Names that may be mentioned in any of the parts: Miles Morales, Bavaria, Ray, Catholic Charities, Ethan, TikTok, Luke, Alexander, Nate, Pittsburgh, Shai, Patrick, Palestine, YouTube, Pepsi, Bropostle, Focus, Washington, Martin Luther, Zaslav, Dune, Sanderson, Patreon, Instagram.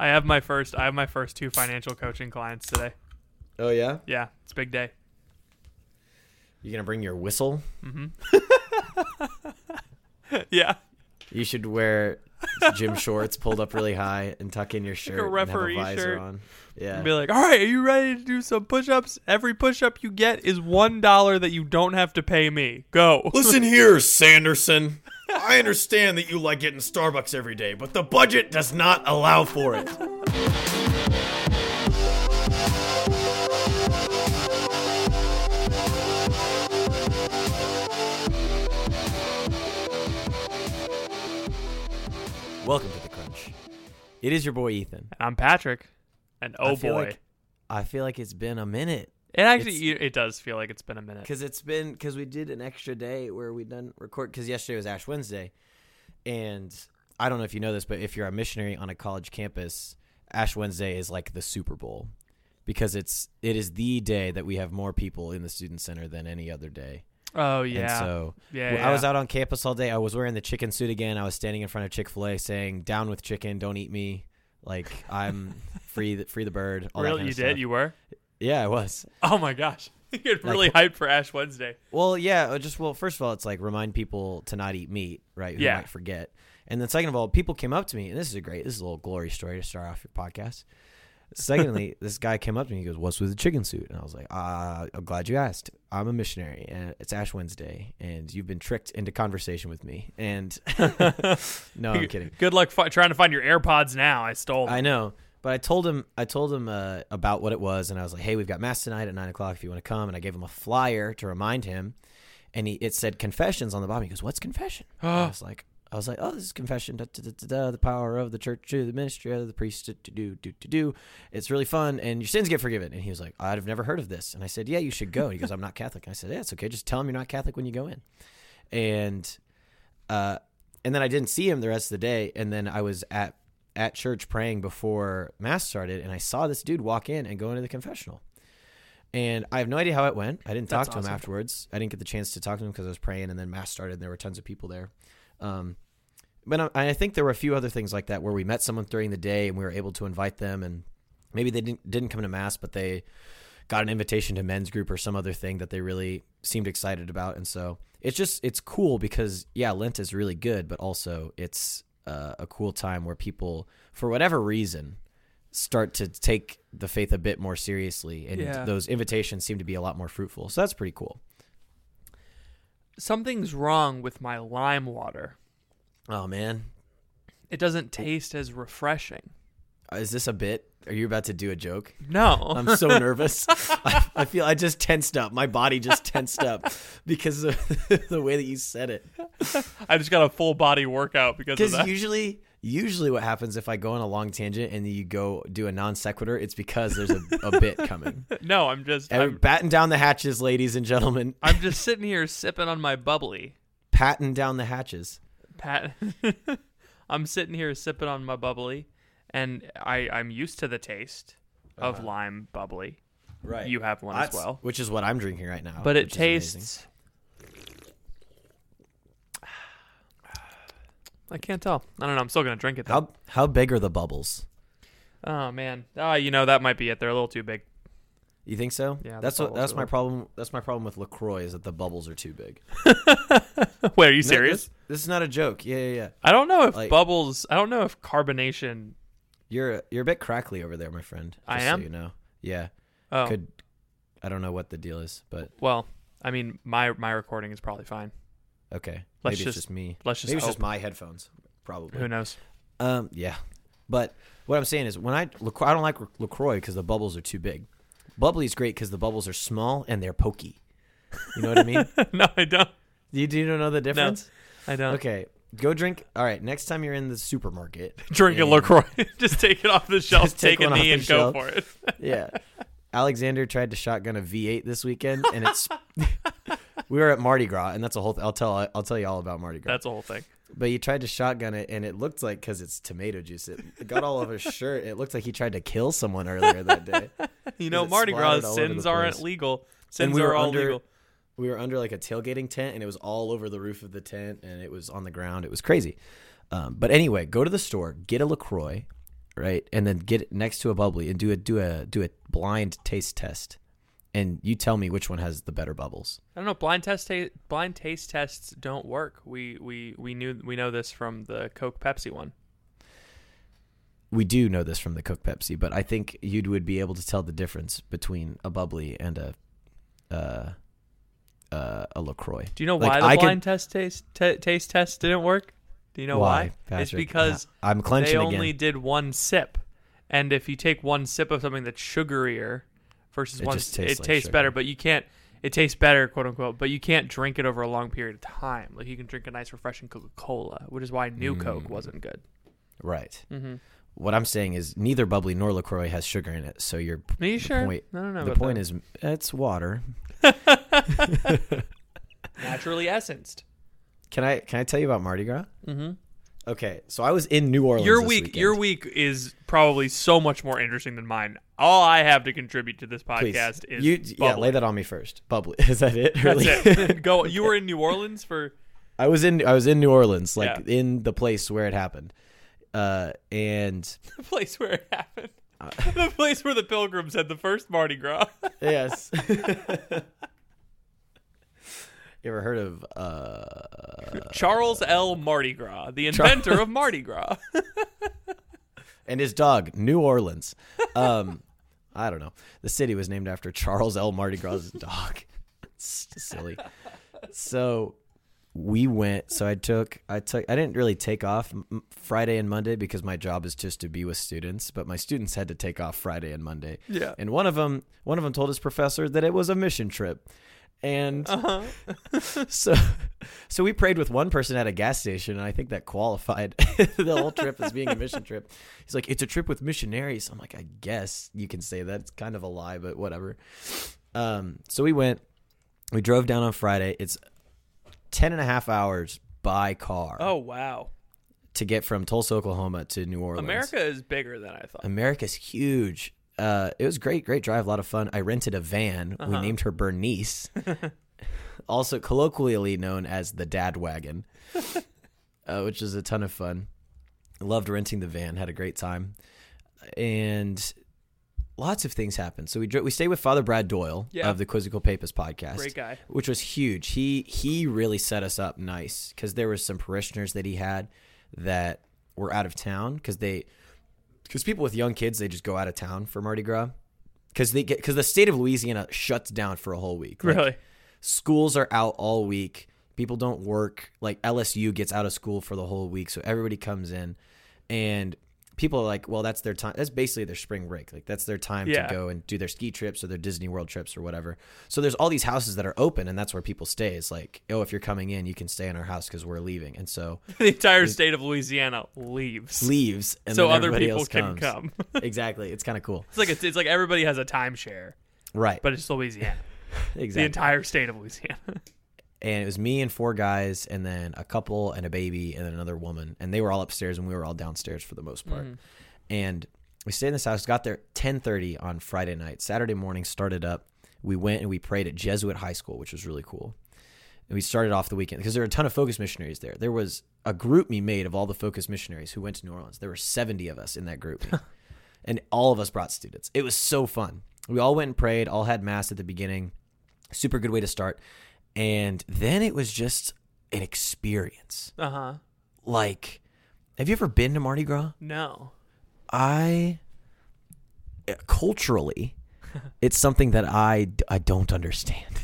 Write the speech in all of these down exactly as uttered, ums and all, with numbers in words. I have my first I have my first two financial coaching clients today. Oh yeah? Yeah, it's a big day. You gonna bring your whistle? Mm-hmm. Yeah. You should wear gym shorts pulled up really high and tuck in your shirt, like a referee and have a visor shirt on. Yeah. And be like, all right, are you ready to do some push ups? Every push up you get is one dollar that you don't have to pay me. Go. Listen here, Sanderson. I understand that you like getting Starbucks every day, but the budget does not allow for it. Welcome to The Crunch. It is your boy Ethan. And I'm Patrick. And oh I boy. Like, I feel like it's been a minute. It actually, it's, it does feel like it's been a minute. Because it's been, because we did an extra day where we didn't record, because yesterday was Ash Wednesday. And I don't know if you know this, but if you're a missionary on a college campus, Ash Wednesday is like the Super Bowl. Because it's, it is the day that we have more people in the student center than any other day. Oh, yeah. And so yeah, well, yeah. I was out on campus all day. I was wearing the chicken suit again. I was standing in front of Chick-fil-A saying, down with chicken, don't eat me. Like, I'm free, the, free the bird. All really? That kind of you stuff. Did? You were? Yeah, I was. Oh my gosh. You get really like, hyped for Ash Wednesday. Well, yeah, just well, first of all, it's like remind people to not eat meat, right? Who yeah. might forget. And then second of all, people came up to me, and this is a great, this is a little glory story to start off your podcast. Secondly, this guy came up to me, he goes, "What's with the chicken suit?" And I was like, "Uh, I'm glad you asked. I'm a missionary, and it's Ash Wednesday, and you've been tricked into conversation with me." And no, I'm kidding. Good luck fi- trying to find your AirPods now. I stole them. I know. But I told him I told him uh, about what it was, and I was like, "Hey, we've got mass tonight at nine o'clock if you want to come." And I gave him a flyer to remind him, and he it said confessions on the bottom. He goes, "What's confession?" And I was like, "I was like, oh, this is confession. Da, da, da, da, da, the power of the church, to the ministry of the priest, to do do do do. It's really fun, and your sins get forgiven." And he was like, "I'd have never heard of this." And I said, "Yeah, you should go." And he goes, "I'm not Catholic." And I said, "Yeah, it's okay. Just tell him you're not Catholic when you go in." And uh, and then I didn't see him the rest of the day, and then I was at. at church praying before mass started, and I saw this dude walk in and go into the confessional, and I have no idea how it went. I didn't talk That's to awesome. him afterwards. I didn't get the chance to talk to him because I was praying, and then mass started and there were tons of people there. Um, but I, I think there were a few other things like that where we met someone during the day and we were able to invite them, and maybe they didn't, didn't come to mass, but they got an invitation to men's group or some other thing that they really seemed excited about. And so it's just, it's cool because yeah, Lent is really good, but also it's, Uh, a cool time where people, for whatever reason, start to take the faith a bit more seriously, and yeah. those invitations seem to be a lot more fruitful. So that's pretty cool. Something's wrong with my lime water. Oh man, it doesn't taste as refreshing. Is this a bit? Are you about to do a joke? No. I'm so nervous. I, I feel I just tensed up. My body just tensed up because of the way that you said it. I just got a full body workout because of that. Because usually, usually what happens if I go on a long tangent and you go do a non sequitur, it's because there's a, a bit coming. No, I'm just... I'm, batting down the hatches, ladies and gentlemen. I'm just sitting here sipping on my bubbly. Patting down the hatches. Pat. I'm sitting here sipping on my bubbly. and I, I'm used to the taste uh-huh. of lime bubbly. Right. You have one That's, as well. Which is what I'm drinking right now. But it tastes... I can't tell. I don't know. I'm still going to drink it, though. How, how big are the bubbles? Oh, man. Oh, you know, that might be it. They're a little too big. You think so? Yeah. That's what, that's my problem. That's my problem with LaCroix is that the bubbles are too big. Wait, are you serious? No, this, this is not a joke. Yeah, yeah, yeah. I don't know if like, bubbles, I don't know if carbonation. You're you're a bit crackly over there, my friend. Just I am? So you know. Yeah. Oh. Could, I don't know what the deal is, but. Well, I mean, my, my recording is probably fine. Okay. Let's Maybe just, it's just me. Let's just Maybe it's hope. Just my headphones, probably. Who knows? Um, yeah. But what I'm saying is when I, LaCroix, I don't like LaCroix because the bubbles are too big. Bubbly is great because the bubbles are small and they're pokey. You know what I mean? No, I don't. You do you don't know the difference? No, I don't. Okay. Go drink. All right. Next time you're in the supermarket. Drink a LaCroix. Just take it off the shelf. Just take, take a knee and shelf. Go for it. Yeah. Alexander tried to shotgun a V eight this weekend, and it's we were at Mardi Gras, and that's a whole. Th- I'll tell. I'll tell you all about Mardi Gras. That's a whole thing. But he tried to shotgun it, and it looked like because it's tomato juice, it got all over his shirt. It looked like he tried to kill someone earlier that day. You know, Mardi Gras sins aren't legal. Sins we are all under, legal. We were under like a tailgating tent, and it was all over the roof of the tent, and it was on the ground. It was crazy. Um, but anyway, go to the store, get a LaCroix. Right, and then get it next to a bubbly and do a do a do a blind taste test, and you tell me which one has the better bubbles. I don't know. Blind test ta- blind taste tests don't work. We we we knew we know this from the Coke Pepsi one. We do know this from the Coke Pepsi, but I think you would be able to tell the difference between a bubbly and a uh, uh, a LaCroix. Do you know like, why the I blind can... test taste t- taste test didn't work? Do you know why? why? It's because yeah. I'm clenching they only again. Did one sip. And if you take one sip of something that's sugarier versus it one, tastes it like tastes sugar. Better, but you can't, it tastes better, quote unquote, but you can't drink it over a long period of time. Like you can drink a nice refreshing Coca-Cola, which is why New mm. Coke wasn't good. Right. Mm-hmm. What I'm saying is neither Bubbly nor LaCroix has sugar in it. So you're, are you sure? Point, I don't know. The point that. Is it's water. Naturally essenced. Can I can I tell you about Mardi Gras? Mm-hmm. Okay, so I was in New Orleans. Your week, this your week is probably so much more interesting than mine. All I have to contribute to this podcast Please. Is you, bubbly. Yeah, lay that on me first. Bubbly, is that it? That's really? It. Go. You were in New Orleans for. I was in I was in New Orleans, like yeah. in the place where it happened, uh, and the place where it happened, uh, the place where the Pilgrims had the first Mardi Gras. Yes. You ever heard of uh, Charles L. Mardi Gras, the inventor Charles. Of Mardi Gras, and his dog, New Orleans? Um, I don't know. The city was named after Charles L. Mardi Gras's dog. It's silly. So we went. So I took. I took. I didn't really take off Friday and Monday because my job is just to be with students. But my students had to take off Friday and Monday. Yeah. And one of them, one of them told his professor that it was a mission trip. And uh-huh. so so we prayed with one person at a gas station, and I think that qualified the whole trip as being a mission trip. He's like, it's a trip with missionaries. I'm like, I guess you can say that. It's kind of a lie, but whatever. Um, so we went. We drove down on Friday. It's ten and a half hours by car. Oh, wow. To get from Tulsa, Oklahoma to New Orleans. America is bigger than I thought. America's huge. Uh, it was great, great drive, a lot of fun. I rented a van. Uh-huh. We named her Bernice, also colloquially known as the Dad Wagon, uh, which was a ton of fun. Loved renting the van, had a great time, and lots of things happened. So we dro- we stayed with Father Brad Doyle yeah. of the Quizzical Papist podcast, great guy, which was huge. He he really set us up nice because there was some parishioners that he had that were out of town because they. Because people with young kids, they just go out of town for Mardi Gras. Because they get because the state of Louisiana shuts down for a whole week. Like, really? Schools are out all week. People don't work. Like L S U gets out of school for the whole week, so everybody comes in, and people are like, "Well, that's their time. That's basically their spring break. Like that's their time yeah. to go and do their ski trips or their Disney World trips or whatever." So there's all these houses that are open, and that's where people stay. It's like, "Oh, if you're coming in, you can stay in our house because we're leaving." And so the entire state of Louisiana leaves, leaves, and so other people can come. Exactly, it's kind of cool. It's like a, it's like everybody has a timeshare, right? But it's Louisiana. Exactly, the entire state of Louisiana. And it was me and four guys and then a couple and a baby and then another woman. And they were all upstairs and we were all downstairs for the most part. Mm-hmm. And we stayed in this house, got there ten thirty on Friday night. Saturday morning, started up. We went and we prayed at Jesuit High School, which was really cool. And we started off the weekend because there were a ton of Focus missionaries there. There was a group me made of all the Focus missionaries who went to New Orleans. There were seventy of us in that group. And all of us brought students. It was so fun. We all went and prayed, all had mass at the beginning. Super good way to start. And then it was just an experience. Uh-huh. Like, have you ever been to Mardi Gras? No. I, culturally, it's something that I, I don't understand.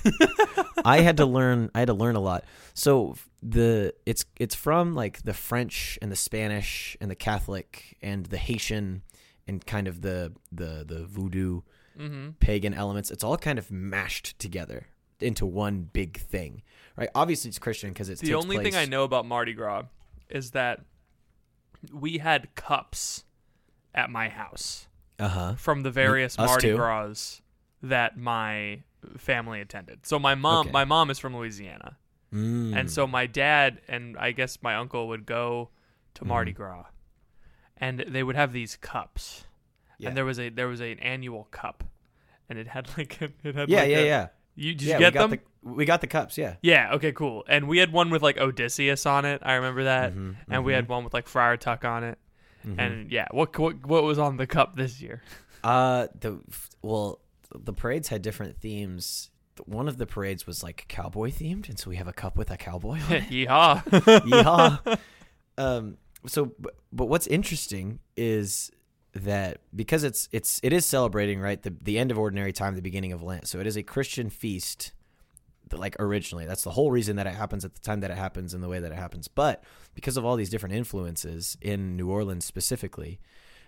I had to learn, I had to learn a lot. So the, it's, it's from like the French and the Spanish and the Catholic and the Haitian and kind of the, the, the voodoo mm-hmm. pagan elements. It's all kind of mashed together into one big thing, right? Obviously it's Christian because it's the only place. Thing I know about Mardi Gras is that we had cups at my house uh-huh. from the various Us Mardi too. Gras that my family attended. So my mom, okay. my mom is from Louisiana. Mm. And so my dad and I guess my uncle would go to Mardi mm. Gras and they would have these cups. Yeah. And there was a, there was a, an annual cup and it had like, a, it had yeah, like yeah, a, yeah. You, did yeah, you get we them? Got the, we got the cups, yeah. Yeah, okay, cool. And we had one with like Odysseus on it. I remember that. Mm-hmm, and mm-hmm. we had one with like Friar Tuck on it. Mm-hmm. And yeah, what, what what was on the cup this year? uh, the Well, the parades had different themes. One of the parades was like cowboy themed. And so we have a cup with a cowboy on it. Yeehaw. Yeehaw. Um, so, but, but what's interesting is that because it's it's it is celebrating right the the end of ordinary time, the beginning of Lent, so it is a Christian feast. Like originally, that's the whole reason that it happens at the time that it happens and the way that it happens. But because of all these different influences in New Orleans specifically,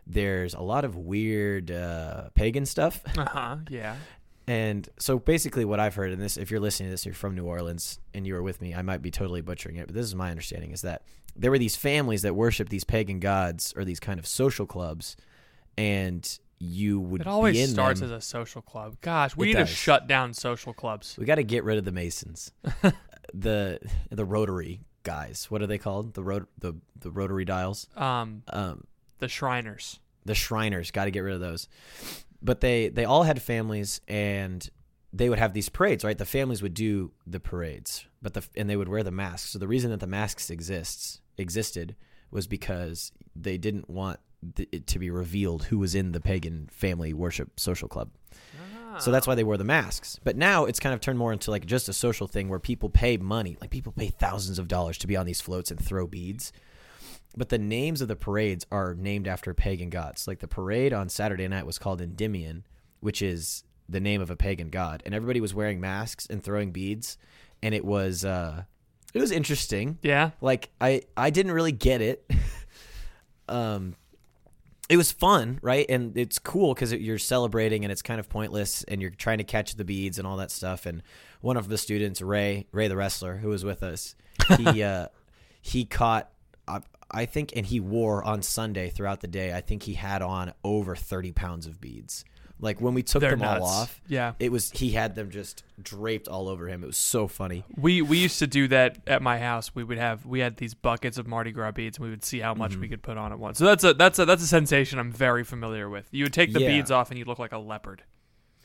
there's a lot of weird uh, pagan stuff. Uh huh. Yeah. And so basically, what I've heard in this, if you're listening to this, you're from New Orleans and you were with me, I might be totally butchering it, but this is my understanding: is that there were these families that worship these pagan gods or these kind of social clubs. And you would. It always be in starts them. As a social club. Gosh, we it need does. To shut down social clubs. We got to get rid of the Masons, the the Rotary guys. What are they called? The ro- the the Rotary dials. Um, um, the Shriners. The Shriners. Got to get rid of those. But they they all had families, and they would have these parades, right? The families would do the parades, but the and they would wear the masks. So the reason that the masks exists existed was because they didn't want. Th- to be revealed who was in the pagan family worship social club. Ah. So that's why they wore the masks. But now it's kind of turned more into like just a social thing where people pay money, like people pay thousands of dollars to be on these floats and throw beads. But the names of the parades are named after pagan gods. Like the parade on Saturday night was called Endymion, which is the name of a pagan god. And everybody was wearing masks and throwing beads. And it was, uh, it was interesting. Yeah. Like I, I didn't really get it. um, It was fun, right? And it's cool because you're celebrating and it's kind of pointless and you're trying to catch the beads and all that stuff. And one of the students, Ray, Ray the wrestler, who was with us, he uh, he caught, uh, I think, and he wore on Sunday throughout the day, I think he had on over thirty pounds of beads. Like when we took They're them nuts. All off, yeah. It was he had them just draped all over him. It was so funny. We we used to do that at my house. We would have we had these buckets of Mardi Gras beads, and we would see how much mm-hmm. we could put on at once. So that's a that's a that's a sensation I'm very familiar with. You would take the yeah. beads off, and you'd look like a leopard.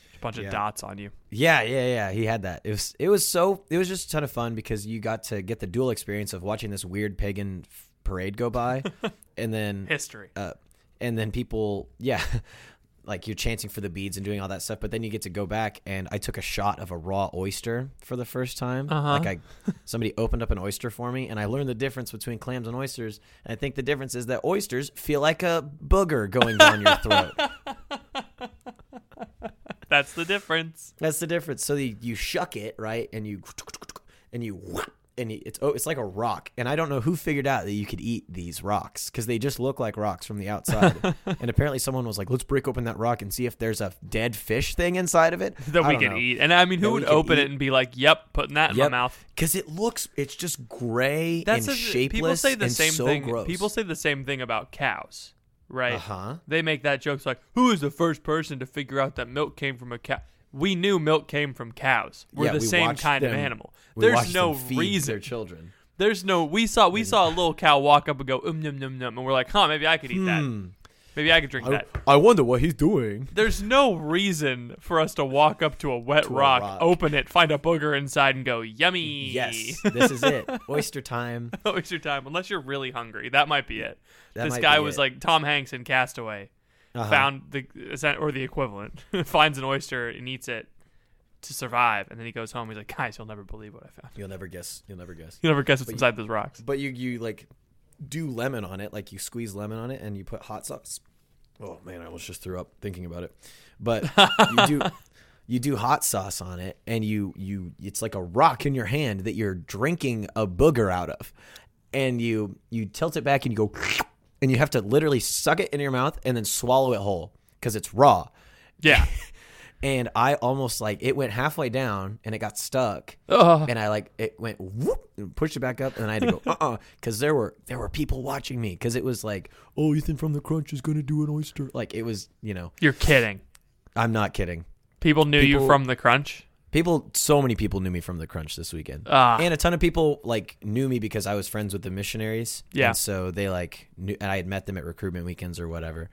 Just a bunch yeah. of dots on you. Yeah, yeah, yeah. He had that. It was it was so it was just a ton of fun because you got to get the dual experience of watching this weird pagan f- parade go by, and then history, uh, and then people, yeah. like you're chanting for the beads and doing all that stuff, but then you get to go back and I took a shot of a raw oyster for the first time. Uh-huh. Like I, somebody opened up an oyster for me and I learned the difference between clams and oysters. And I think the difference is that oysters feel like a booger going down your throat. That's the difference. That's the difference. So you, you shuck it, right? And you, and you, and you, it's, oh, it's like a rock. And I don't know who figured out that you could eat these rocks because they just look like rocks from the outside. And apparently someone was like, let's break open that rock and see if there's a dead fish thing inside of it. That we can know. Eat. And I mean, who that would open eat. It and be like, yep, putting that yep. in my mouth. Because it looks, it's just gray That's and a, shapeless people say the and same so thing. Gross. People say the same thing about cows, right? Uh-huh. They make that joke like, who is the first person to figure out that milk came from a cow? We knew milk came from cows. We're yeah, the we same kind them, of animal. There's no reason. Their children. There's no. We saw. We saw a little cow walk up and go um num num num, and we're like, huh, maybe I could eat hmm. that. Maybe I could drink I, that. I wonder what he's doing. There's no reason for us to walk up to a wet to rock, a rock, open it, find a booger inside, and go, yummy. Yes, this is it. Oyster time. Oyster time, unless you're really hungry. That might be it. That this guy was it. Like Tom Hanks in Castaway. Uh-huh. Found the, or the equivalent, finds an oyster and eats it to survive, and then he goes home. He's like, guys, you'll never believe what I found. You'll never guess. You'll never guess. You'll never guess what's but inside you, those rocks. But you, you like do lemon on it, like you squeeze lemon on it, and you put hot sauce. Oh man, I almost just threw up thinking about it. But you do, you do hot sauce on it, and you, you, it's like a rock in your hand that you're drinking a booger out of, and you, you tilt it back and you go. And you have to literally suck it in your mouth and then swallow it whole because it's raw. Yeah. And I almost like it went halfway down and it got stuck. Uh-huh. And I like it went whoop and pushed it back up. And then I had to go uh-uh because there were there were people watching me because it was like, oh, Ethan from the Crunch is going to do an oyster. Like it was, you know. You're kidding. I'm not kidding. People knew people, you from the Crunch? People, so many people knew me from the Crunch this weekend, uh, and a ton of people like knew me because I was friends with the missionaries. Yeah, and so they like knew, and I had met them at recruitment weekends or whatever,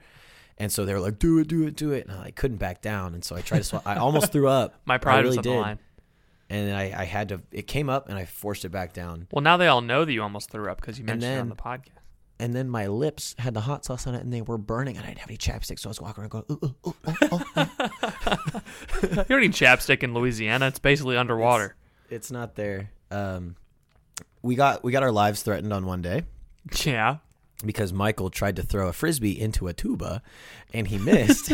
and so they were like, "Do it, do it, do it," and I like, couldn't back down, and so I tried to. Swallow. I almost threw up. My pride I really was on did. The line, and then I, I had to. It came up, and I forced it back down. Well, now they all know that you almost threw up because you mentioned then, it on the podcast. And then my lips had the hot sauce on it, and they were burning, and I didn't have any chapstick, so I was walking around going, ooh, ooh, ooh, ooh, ooh. You don't need chapstick in Louisiana. It's basically underwater. It's, it's not there. Um, we got we got our lives threatened on one day. Yeah. Because Michael tried to throw a Frisbee into a tuba, and he missed.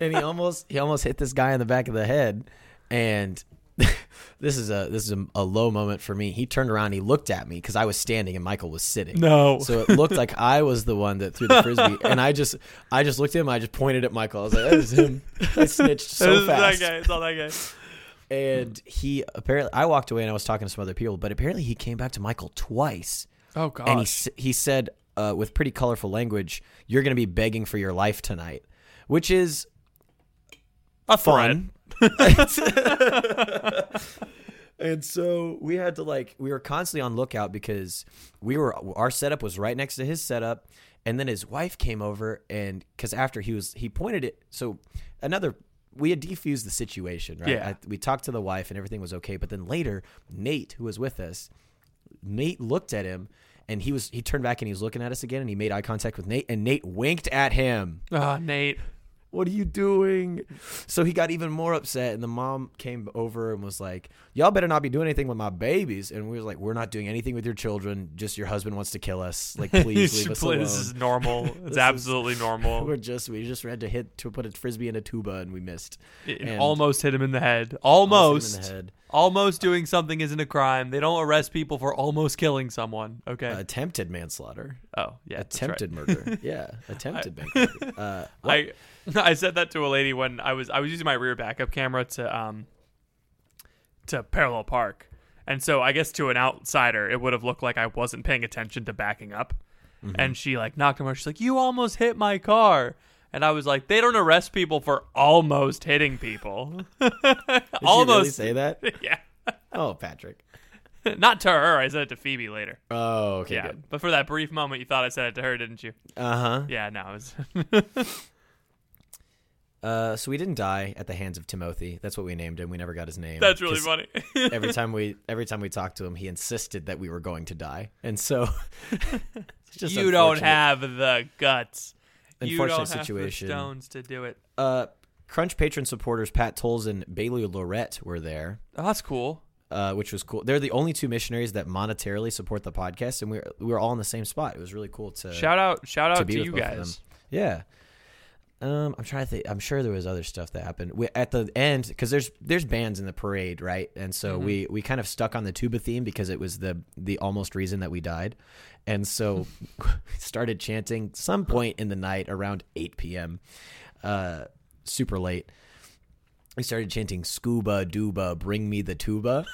And he almost he almost hit this guy in the back of the head, and... This is a this is a, a low moment for me. He turned around, he looked at me because I was standing and Michael was sitting. No, so it looked like I was the one that threw the Frisbee, and I just I just looked at him. I just pointed at Michael. I was like, "That is him." I snitched so fast. That guy. It's all that guy. And he apparently, I walked away and I was talking to some other people, but apparently he came back to Michael twice. Oh gosh. And he he said uh, with pretty colorful language, "You're going to be begging for your life tonight," which is a fun. And so we had to like we were constantly on lookout because we were our setup was right next to his setup, and then his wife came over, and because after he was he pointed it so another we had defused the situation, right? Yeah. I, we talked to the wife and everything was okay, but then later Nate, who was with us, Nate looked at him. And he was he turned back and he was looking at us again, and he made eye contact with Nate, and Nate winked at him. Ah, oh, Nate. What are you doing? So he got even more upset, and the mom came over and was like, y'all better not be doing anything with my babies. And we were like, we're not doing anything with your children. Just your husband wants to kill us. Like, please leave us play. Alone. This is normal. It's this absolutely is, normal. We're just, we just had to hit, to put a Frisbee in a tuba, and we missed. It, and almost hit him in the head. Almost. Almost, in the head. Almost doing something isn't a crime. They don't arrest people for almost killing someone. Okay. Uh, attempted manslaughter. Oh, yeah. Attempted right. murder. Yeah. Attempted manslaughter. Uh, well, I... I said that to a lady when I was I was using my rear backup camera to um to parallel park, and so I guess to an outsider it would have looked like I wasn't paying attention to backing up, mm-hmm. and she like knocked him over. She's like, "You almost hit my car," and I was like, "They don't arrest people for almost hitting people." Did almost you really say that? Yeah. Oh, Patrick. Not to her. I said it to Phoebe later. Oh, okay. Yeah, good. But for that brief moment, you thought I said it to her, didn't you? Uh huh. Yeah. No, it was. Uh, so we didn't die at the hands of Timothy. That's what we named him. We never got his name. That's really funny. every time we every time we talked to him, he insisted that we were going to die. And so it's just you don't have the guts. Unfortunate you don't situation. Have the stones to do it. Uh, Crunch patron supporters Pat Tolles and Bailey Lorette were there. Oh, that's cool. Uh, which was cool. They're the only two missionaries that monetarily support the podcast, and we were, we were all in the same spot. It was really cool to shout out shout out to, be to you guys. Yeah. Um, I'm trying to think. I'm sure there was other stuff that happened we, at the end because there's there's bands in the parade, right? And so mm-hmm. we, we kind of stuck on the tuba theme because it was the the almost reason that we died, and so started chanting some point in the night around eight p.m. Uh, super late. We started chanting "Scuba Duba, bring me the tuba."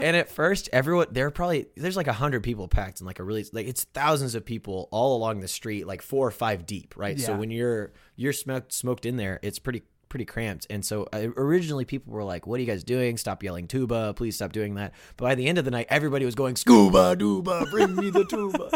And at first, everyone, there were probably, there's like one hundred people packed in like a really, like it's thousands of people all along the street, like four or five deep, right? Yeah. So when you're, you're smoked, smoked in there, it's pretty, pretty cramped. And so uh, originally people were like, what are you guys doing? Stop yelling tuba. Please stop doing that. But by the end of the night, everybody was going, scuba, duba, bring me the tuba.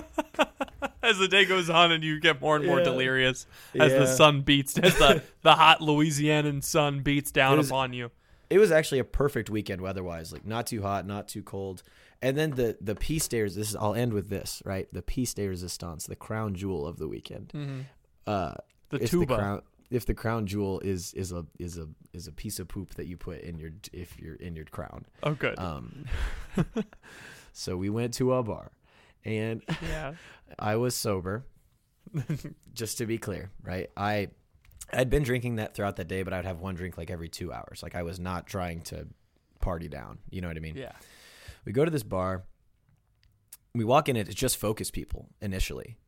As the day goes on and you get more and more yeah. delirious as yeah. the sun beats, as the, the hot Louisianan sun beats down was, upon you. It was actually a perfect weekend weather-wise, like not too hot, not too cold. And then the, the piece de resistance, I'll end with this, right? The piece de resistance, the crown jewel of the weekend. Mm-hmm. Uh, the tuba. The crown, if the crown jewel is is a is a is a piece of poop that you put in your if you're in your crown. Oh, good. Um, so we went to a bar, and yeah. I was sober. Just to be clear, right? I I'd been drinking that throughout the day, but I'd have one drink like every two hours. Like I was not trying to party down. You know what I mean? Yeah. We go to this bar. We walk in. It's just Focus people initially,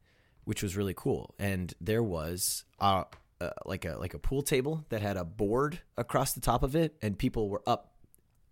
which was really cool. And there was uh. Uh, like a like a pool table that had a board across the top of it, and people were up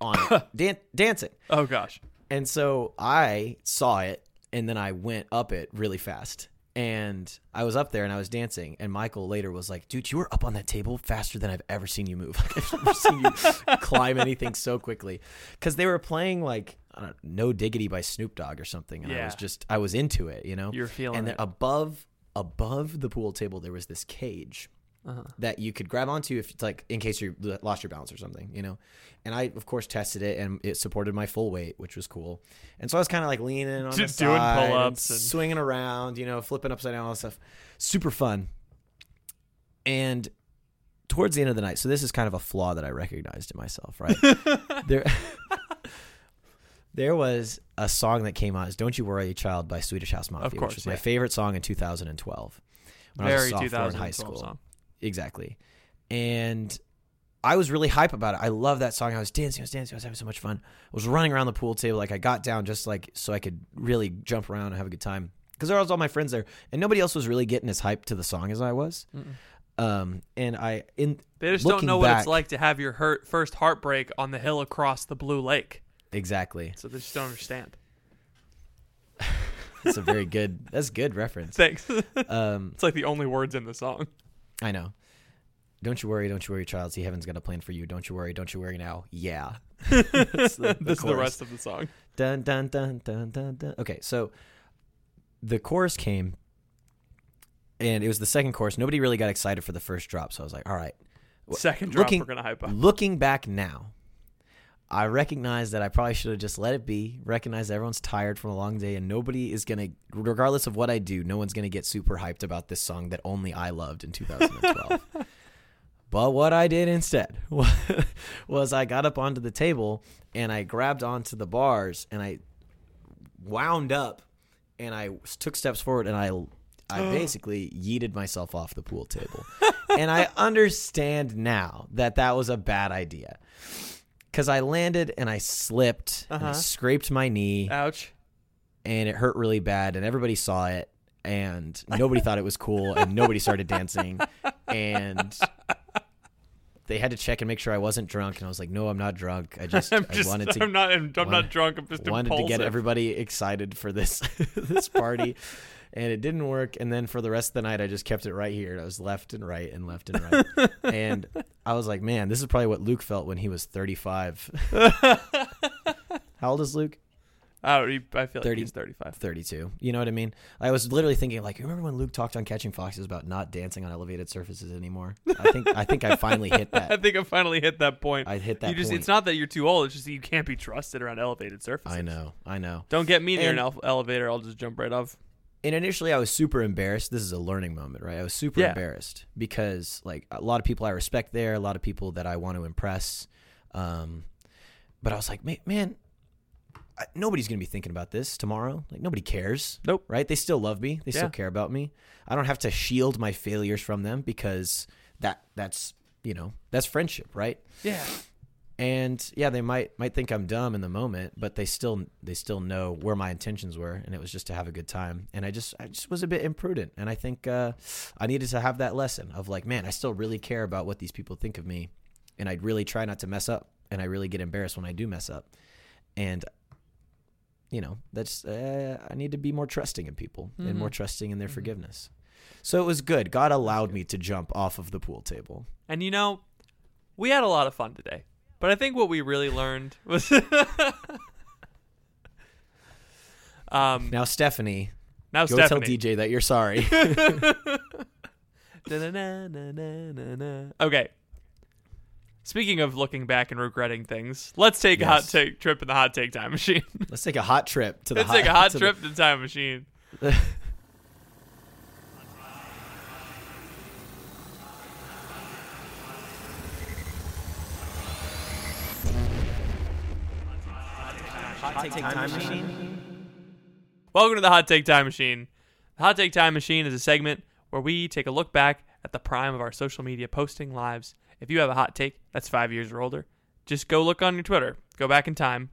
on it, dan- dancing. Oh gosh! And so I saw it, and then I went up it really fast, and I was up there and I was dancing. And Michael later was like, "Dude, you were up on that table faster than I've ever seen you move. Like, I've never seen you climb anything so quickly." Because they were playing like I don't know, "No Diggity" by Snoop Dogg or something, and yeah. I was just I was into it, you know. You're feeling and it. above. Above the pool table, there was this cage uh-huh. that you could grab onto if it's like in case you lost your balance or something, you know. And I, of course, tested it, and it supported my full weight, which was cool. And so I was kind of like leaning on just the side, doing pull-ups, and and... swinging around, you know, flipping upside down, all that stuff. Super fun. And towards the end of the night, so this is kind of a flaw that I recognized in myself, right? there, there was a song that came out is "Don't You Worry, Child" by Swedish House Mafia, of course, which was yeah. my favorite song in two thousand twelve when Very I was a sophomore in high school. Song. Exactly. And I was really hype about it. I love that song. I was dancing, I was dancing, I was having so much fun. I was running around the pool table. Like I got down just like so I could really jump around and have a good time because there was all my friends there and nobody else was really getting as hyped to the song as I was. Mm-mm. Um, and I, in they just don't know back, what it's like to have your hurt, first heartbreak on the hill across the blue lake. Exactly. So they just don't understand. That's a very good, that's good reference. Thanks. Um, it's like the only words in the song. I know. Don't you worry, don't you worry, child. See, heaven's got a plan for you. Don't you worry, don't you worry now. Yeah. That's the, the this is the rest of the song. Dun, dun, dun, dun, dun, dun. Okay, so the chorus came, and it was the second chorus. Nobody really got excited for the first drop, so I was like, all right. Second drop, looking, we're going to hype up. Looking back now, I recognize that I probably should have just let it be, recognize everyone's tired from a long day, and nobody is going to, regardless of what I do, no one's going to get super hyped about this song that only I loved in two thousand twelve. But what I did instead was I got up onto the table, and I grabbed onto the bars, and I wound up, and I took steps forward, and I I basically yeeted myself off the pool table. And I understand now that that was a bad idea. Because I landed and I slipped uh-huh. and I scraped my knee. Ouch. And it hurt really bad and everybody saw it and nobody thought it was cool and nobody started dancing. And they had to check and make sure I wasn't drunk. And I was like, no, I'm not drunk. I just, I'm I just, wanted to, I'm not, I'm, I'm wanted, not drunk. I'm just wanted impulsive. to get everybody excited for this, this party. And it didn't work. And then for the rest of the night, I just kept it right here. I was left and right and left and right. And I was like, man, this is probably what Luke felt when he was thirty-five. How old is Luke? Oh, he, I feel like thirty, he's thirty-five. thirty-two. You know what I mean? I was literally thinking, like, you remember when Luke talked on Catching Foxes about not dancing on elevated surfaces anymore? I think I think I finally hit that. I think I finally hit that point. I hit that you just, point. It's not that you're too old. It's just that you can't be trusted around elevated surfaces. I know. I know. Don't get me near and, an elevator. I'll just jump right off. And initially I was super embarrassed. This is a learning moment, right? I was super yeah. embarrassed because like a lot of people I respect there, a lot of people that I want to impress. Um, but I was like, man, man I, nobody's going to be thinking about this tomorrow. Like nobody cares. Nope. Right? They still love me. They yeah. still care about me. I don't have to shield my failures from them because that that's, you know, that's friendship, right? Yeah. And yeah, they might might think I'm dumb in the moment, but they still they still know where my intentions were, and it was just to have a good time. And I just I just was a bit imprudent, and I think uh, I needed to have that lesson of like, man, I still really care about what these people think of me, and I'd really try not to mess up, and I really get embarrassed when I do mess up, and you know that's uh, I need to be more trusting in people mm-hmm. and more trusting in their mm-hmm. forgiveness. So it was good. God allowed me to jump off of the pool table, and you know. We had a lot of fun today, but I think what we really learned was um, now Stephanie. Now go Stephanie. Tell D J that you're sorry. Na, na, na, na, na. Okay. Speaking of looking back and regretting things, let's take yes. a hot take trip in the hot take time machine. Let's take a hot trip to the. Let's hot, take a hot to trip the... to the time machine. Hot Take Time, time machine. machine. Welcome to the Hot Take Time Machine. The Hot Take Time Machine is a segment where we take a look back at the prime of our social media posting lives. If you have a hot take that's five years or older, just go look on your Twitter. Go back in time.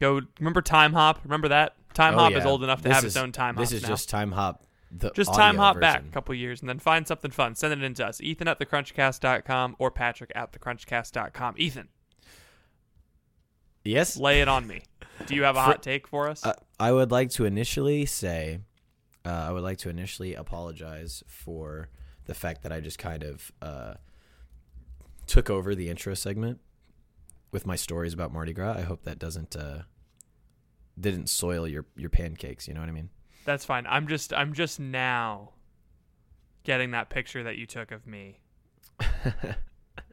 Go remember Time Hop. Remember that? Time oh, Hop yeah. is old enough to this have is, its own Time Hop. This is now. just Time Hop. The just Time Hop version. Back a couple years and then find something fun. Send it in to us. Ethan at the crunchcast dot com or Patrick at the crunchcast dot com. Ethan. Yes? Lay it on me. Do you have a for, hot take for us? Uh, I would like to initially say, uh, I would like to initially apologize for the fact that I just kind of uh, took over the intro segment with my stories about Mardi Gras. I hope that doesn't uh, didn't soil your, your pancakes. You know what I mean? That's fine. I'm just I'm just now getting that picture that you took of me.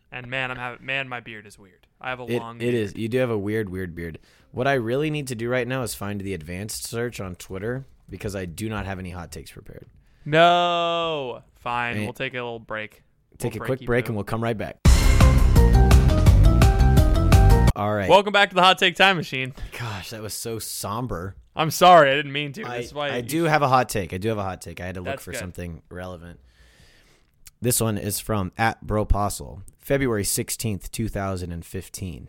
And man, I'm having man, my beard is weird. I have a it, long. Beard. It is. You do have a weird, weird beard. What I really need to do right now is find the advanced search on Twitter because I do not have any hot takes prepared. No, fine. And we'll take a little break. Take we'll a quick break, move. and we'll come right back. All right. Welcome back to the Hot Take Time Machine. Gosh, that was so somber. I'm sorry, I didn't mean to. I, That's why I do should. have a hot take. I do have a hot take. I had to look That's for good. something relevant. This one is from at Bropostle, February sixteenth, twenty fifteen.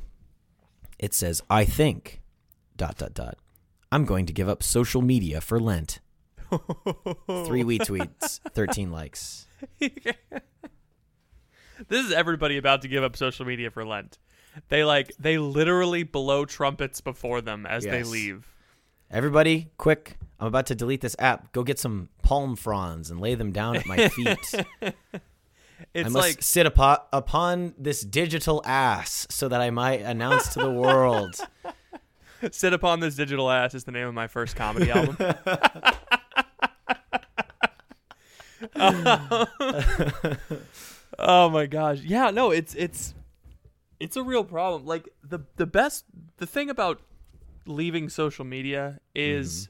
It says, I think, dot, dot, dot, I'm going to give up social media for Lent. Three retweets, thirteen likes. This is everybody about to give up social media for Lent. They like, they literally blow trumpets before them as yes. they leave. Everybody, quick. I'm about to delete this app. Go get some palm fronds and lay them down at my feet. It's I must like, sit upon, upon this digital ass so that I might announce to the world. Sit Upon This Digital Ass is the name of my first comedy album. Oh my gosh. Yeah, no, it's it's it's a real problem. Like the the best the thing about leaving social media is mm.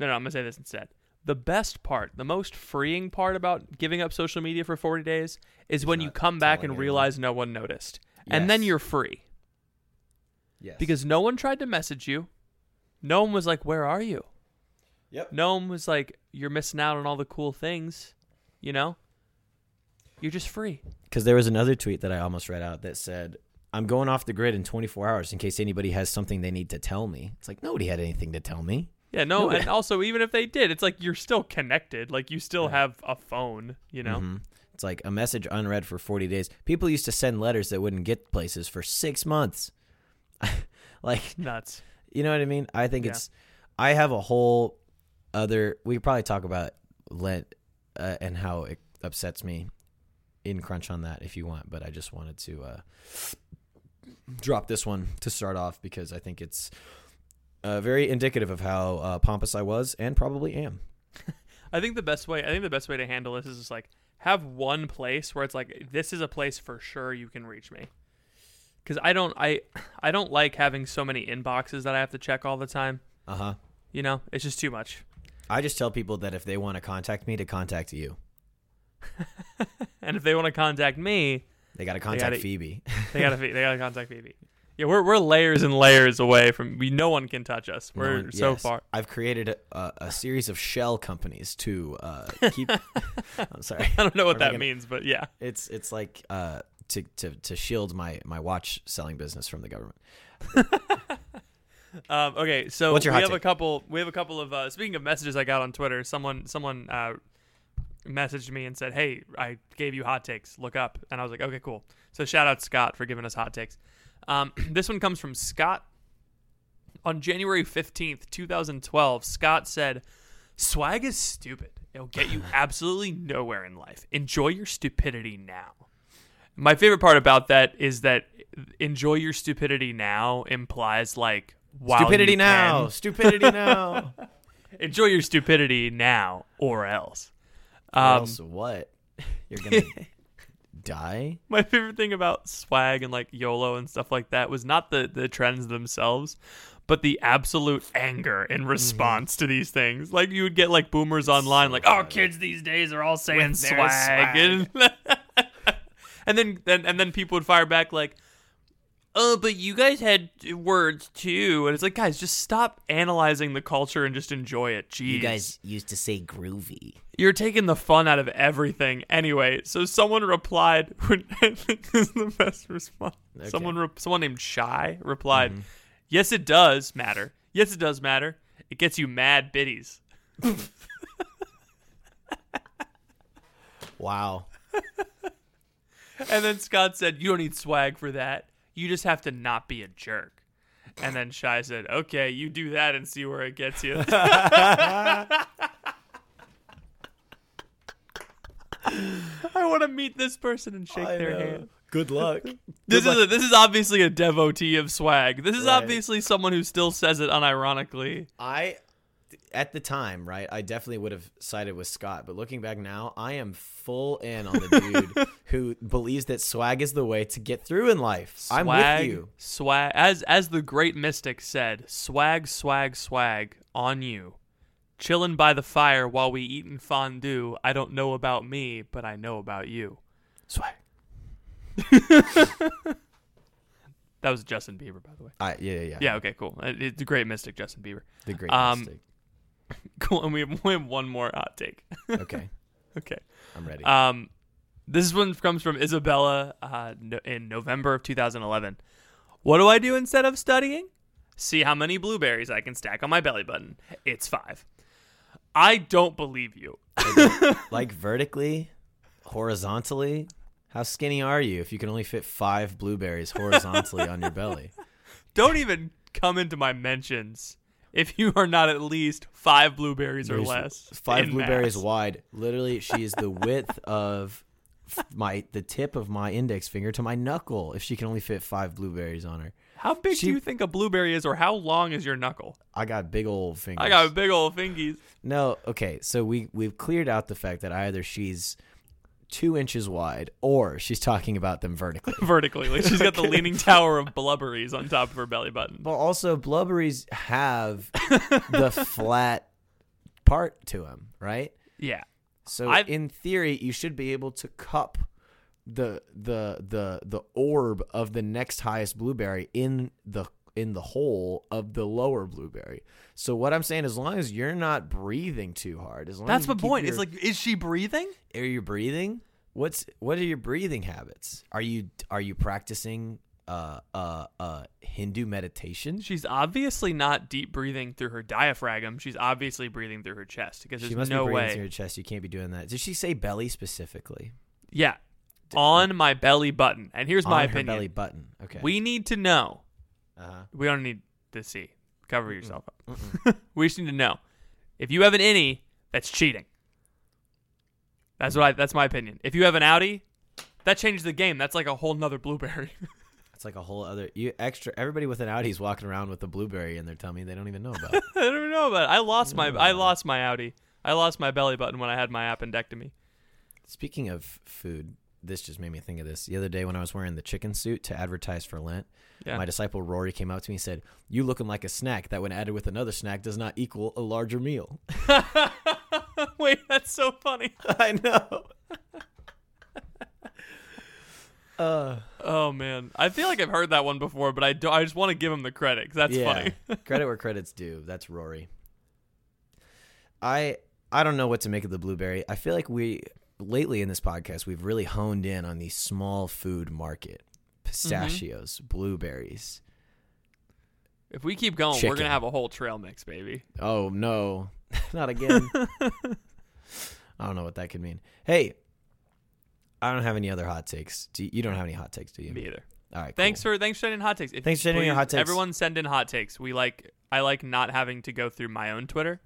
No, no, I'm going to say this instead. The best part, the most freeing part about giving up social media for forty days is it's when you come back and anyone. realize no one noticed. Yes. And then you're free. Yes. Because no one tried to message you. No one was like, where are you? Yep. No one was like, you're missing out on all the cool things. You know? You're just free. Because there was another tweet that I almost read out that said, I'm going off the grid in twenty-four hours in case anybody has something they need to tell me. It's like, nobody had anything to tell me. Yeah, no, and also even if they did, it's like you're still connected. Like you still have a phone, you know? Mm-hmm. It's like a message unread for forty days. People used to send letters that wouldn't get places for six months. Like nuts. You know what I mean? I think yeah. it's, I have a whole other, we could probably talk about Lent uh, and how it upsets me in crunch on that if you want, but I just wanted to uh, drop this one to start off because I think it's, Uh, very indicative of how uh, pompous I was and probably am. I think the best way I think the best way to handle this is just like have one place where it's like this is a place for sure you can reach me. Cuz I don't I I don't like having so many inboxes that I have to check all the time. Uh-huh. You know, it's just too much. I just tell people that if they want to contact me to contact you. And if they want to contact me, they got to contact Phoebe. They got to they got to contact Phoebe. Yeah, we're we're layers and layers away from we. No one can touch us. We're no one, so yes. far. I've created a, a series of shell companies to uh, keep. I'm sorry. I don't know what Are that gonna, means, but yeah, it's it's like uh, to to to shield my, my watch selling business from the government. um, okay, so What's your we hot have take? a couple. We have a couple of uh, speaking of messages I got on Twitter. Someone someone uh, messaged me and said, "Hey, I gave you hot takes. Look up." And I was like, "Okay, cool." So shout out Scott for giving us hot takes. Um, this one comes from Scott. On January fifteenth, twenty twelve, Scott said, swag is stupid. It'll get you absolutely nowhere in life. Enjoy your stupidity now. My favorite part about that is that enjoy your stupidity now implies like, wow, stupidity now, can. stupidity now. Enjoy your stupidity now or else. Or um, else what? You're going to die? My favorite thing about swag and like YOLO and stuff like that was not the, the trends themselves, but the absolute anger in response mm-hmm. to these things. Like you would get like boomers it's online, so like, funny. Oh, kids these days are all saying swag. swag. And, and then and, and then people would fire back like, oh, but you guys had words too. And it's like, guys, just stop analyzing the culture and just enjoy it. Jeez. You guys used to say groovy. You're taking the fun out of everything. Anyway, so someone replied, which I think is the best response. Okay. Someone re- someone named Shy replied, mm-hmm. yes, it does matter. Yes, it does matter. It gets you mad biddies. Wow. And then Scott said, you don't need swag for that. You just have to not be a jerk. And then Shai said, okay, you do that and see where it gets you. I want to meet this person and shake I their know. hand. Good luck. This Good is luck. A, this is obviously a devotee of swag. This is right. obviously someone who still says it unironically. I, at the time, right, I definitely would have sided with Scott. But looking back now, I am full in on the dude who believes that swag is the way to get through in life. Swag, I'm with you. Swag, as as the great mystic said, swag, swag, swag on you. Chillin' by the fire while we eatin' fondue. I don't know about me, but I know about you. Swag. That was Justin Bieber, by the way. Uh, yeah, yeah, yeah. Yeah, okay, cool. It's the great mystic, Justin Bieber. The great um, mystic. Cool, and we have, we have one more hot take. Okay. Okay. I'm ready. Um, This one comes from Isabella uh, no, in November of two thousand eleven. What do I do instead of studying? See how many blueberries I can stack on my belly button. It's five. I don't believe you. Like vertically, horizontally? How skinny are you if you can only fit five blueberries horizontally on your belly? Don't even come into my mentions if you are not at least five blueberries There's or less. Five blueberries mass. Wide. Literally, she is the width of... my the tip of my index finger to my knuckle if she can only fit five blueberries on her. How big she, do you think a blueberry is, or how long is your knuckle? I got big old fingers. I got big old fingies. No, okay, so we, we've cleared out the fact that either she's two inches wide or she's talking about them vertically. Vertically, like she's got the leaning tower of blubberies on top of her belly button. But also blubberies have the flat part to them, right? Yeah. So I've, in theory, you should be able to cup the the the the orb of the next highest blueberry in the in the hole of the lower blueberry. So what I'm saying, as long as you're not breathing too hard, as long that's as you my point. Your, it's like, is she breathing? Are you breathing? What's what are your breathing habits? Are you are you practicing uh uh uh Hindu meditation? She's obviously not deep breathing through her diaphragm. She's obviously breathing through her chest because there's she must no be breathing way through her chest. You can't be doing that. Did she say belly specifically? Yeah, Did on you? my belly button. And here's on my opinion. Belly button. Okay. We need to know. Uh-huh. We don't need to see. Cover yourself Mm-mm. up. Mm-mm. We just need to know. If you have an innie, that's cheating. That's what I. That's my opinion. If you have an outie, that changes the game. That's like a whole nother blueberry. It's like a whole other you extra. Everybody with an Audi is walking around with a blueberry in their tummy. They don't even know about. They don't even know about it. I lost my I lost my Audi. I lost my belly button when I had my appendectomy. Speaking of food, this just made me think of this. The other day when I was wearing the chicken suit to advertise for Lent, yeah. my disciple Rory came up to me and said, "You looking like a snack that when added with another snack does not equal a larger meal." Wait, that's so funny. I know. Uh, oh man, I feel like I've heard that one before, but I do, I just want to give him the credit because that's yeah. funny. Credit where credit's due. That's Rory. I I don't know what to make of the blueberry. I feel like we lately in this podcast we've really honed in on the small food market: pistachios, mm-hmm. blueberries. If we keep going, chicken. We're gonna have a whole trail mix, baby. Oh no, not again. I don't know what that could mean. Hey. I don't have any other hot takes. Do you, you don't have any hot takes, do you? Me either. All right. Thanks cool. for thanks for sending hot takes. If thanks for sending your hot takes. Everyone send in hot takes. We like I like not having to go through my own Twitter.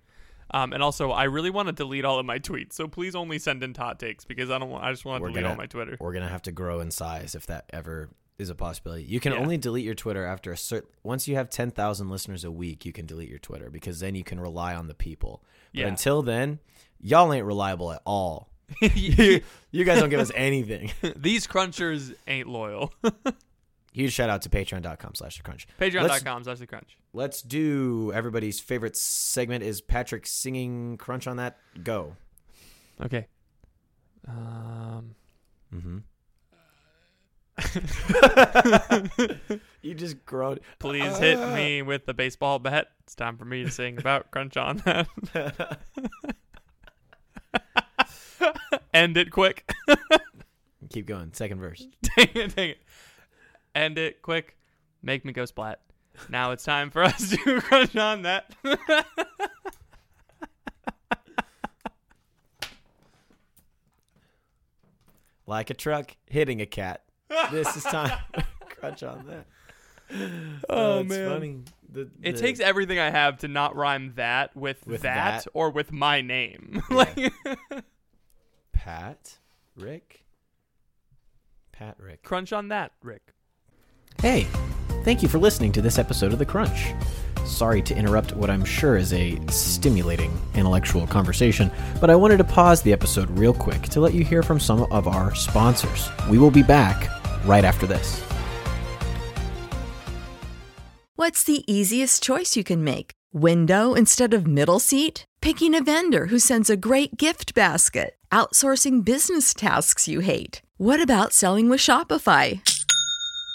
Um, and also, I really want to delete all of my tweets, so please only send in hot takes because I don't want. I just want to delete gonna, all my Twitter. We're gonna have to grow in size if that ever is a possibility. You can yeah. only delete your Twitter after a certain. Once you have ten thousand listeners a week, you can delete your Twitter because then you can rely on the people. But yeah. until then, y'all ain't reliable at all. you, you guys don't give us anything. These crunchers ain't loyal. Huge shout out to patreon.com slash the crunch. Patreon.com slash the crunch. Let's do everybody's favorite segment is Patrick singing crunch on that. Go. Okay. Um. Mm-hmm. You just groaned. Please hit me with the baseball bat. It's time for me to sing about crunch on that. End it quick. Keep going. Second verse. Dang it, dang it. End it quick, make me go splat. Now it's time for us to crunch on that. Like a truck hitting a cat. This is time to crunch on that. Oh, oh man. Funny. The, the, it takes everything I have to not rhyme that with, with that, that or with my name. Yeah. Like Pat, Rick, Pat, Rick. Crunch on that, Rick. Hey, thank you for listening to this episode of The Crunch. Sorry to interrupt what I'm sure is a stimulating intellectual conversation, but I wanted to pause the episode real quick to let you hear from some of our sponsors. We will be back right after this. What's the easiest choice you can make? Window instead of middle seat? Picking a vendor who sends a great gift basket? Outsourcing business tasks you hate? What about selling with Shopify?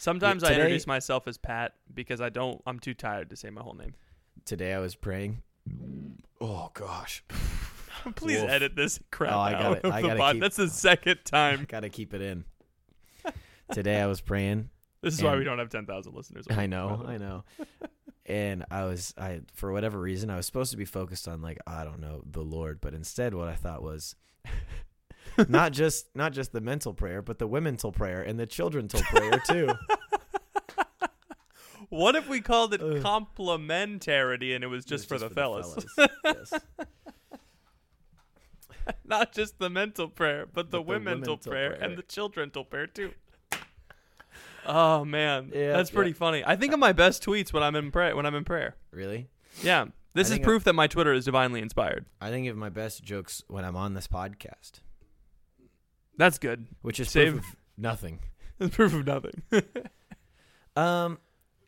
Sometimes Today, I introduce myself as Pat because I don't, I'm too tired to say my whole name. Today I was praying. Oh, gosh. Please Wolf. edit this crap oh, I got out it. I of the pod. Keep, That's the second time. Got to keep it in. Today I was praying. This is why we don't have ten thousand listeners. I know, I know. And I was, I for whatever reason, I was supposed to be focused on like, I don't know, the Lord. But instead what I thought was... Not just not just the mental prayer, but the womental prayer and the childrental prayer too. What if we called it uh, complementarity and it was just, it was for, just the for the fellas? fellas. Yes. Not just the mental prayer, but, but the, the womental prayer, prayer and the childrental prayer too. Oh man, yeah, that's pretty yeah. funny. I think of my best tweets when I'm in prayer. When I'm in prayer, really? Yeah, this I is proof I, that my Twitter is divinely inspired. I think of my best jokes when I'm on this podcast. That's good. Which is Save. proof of nothing. It's proof of nothing. um,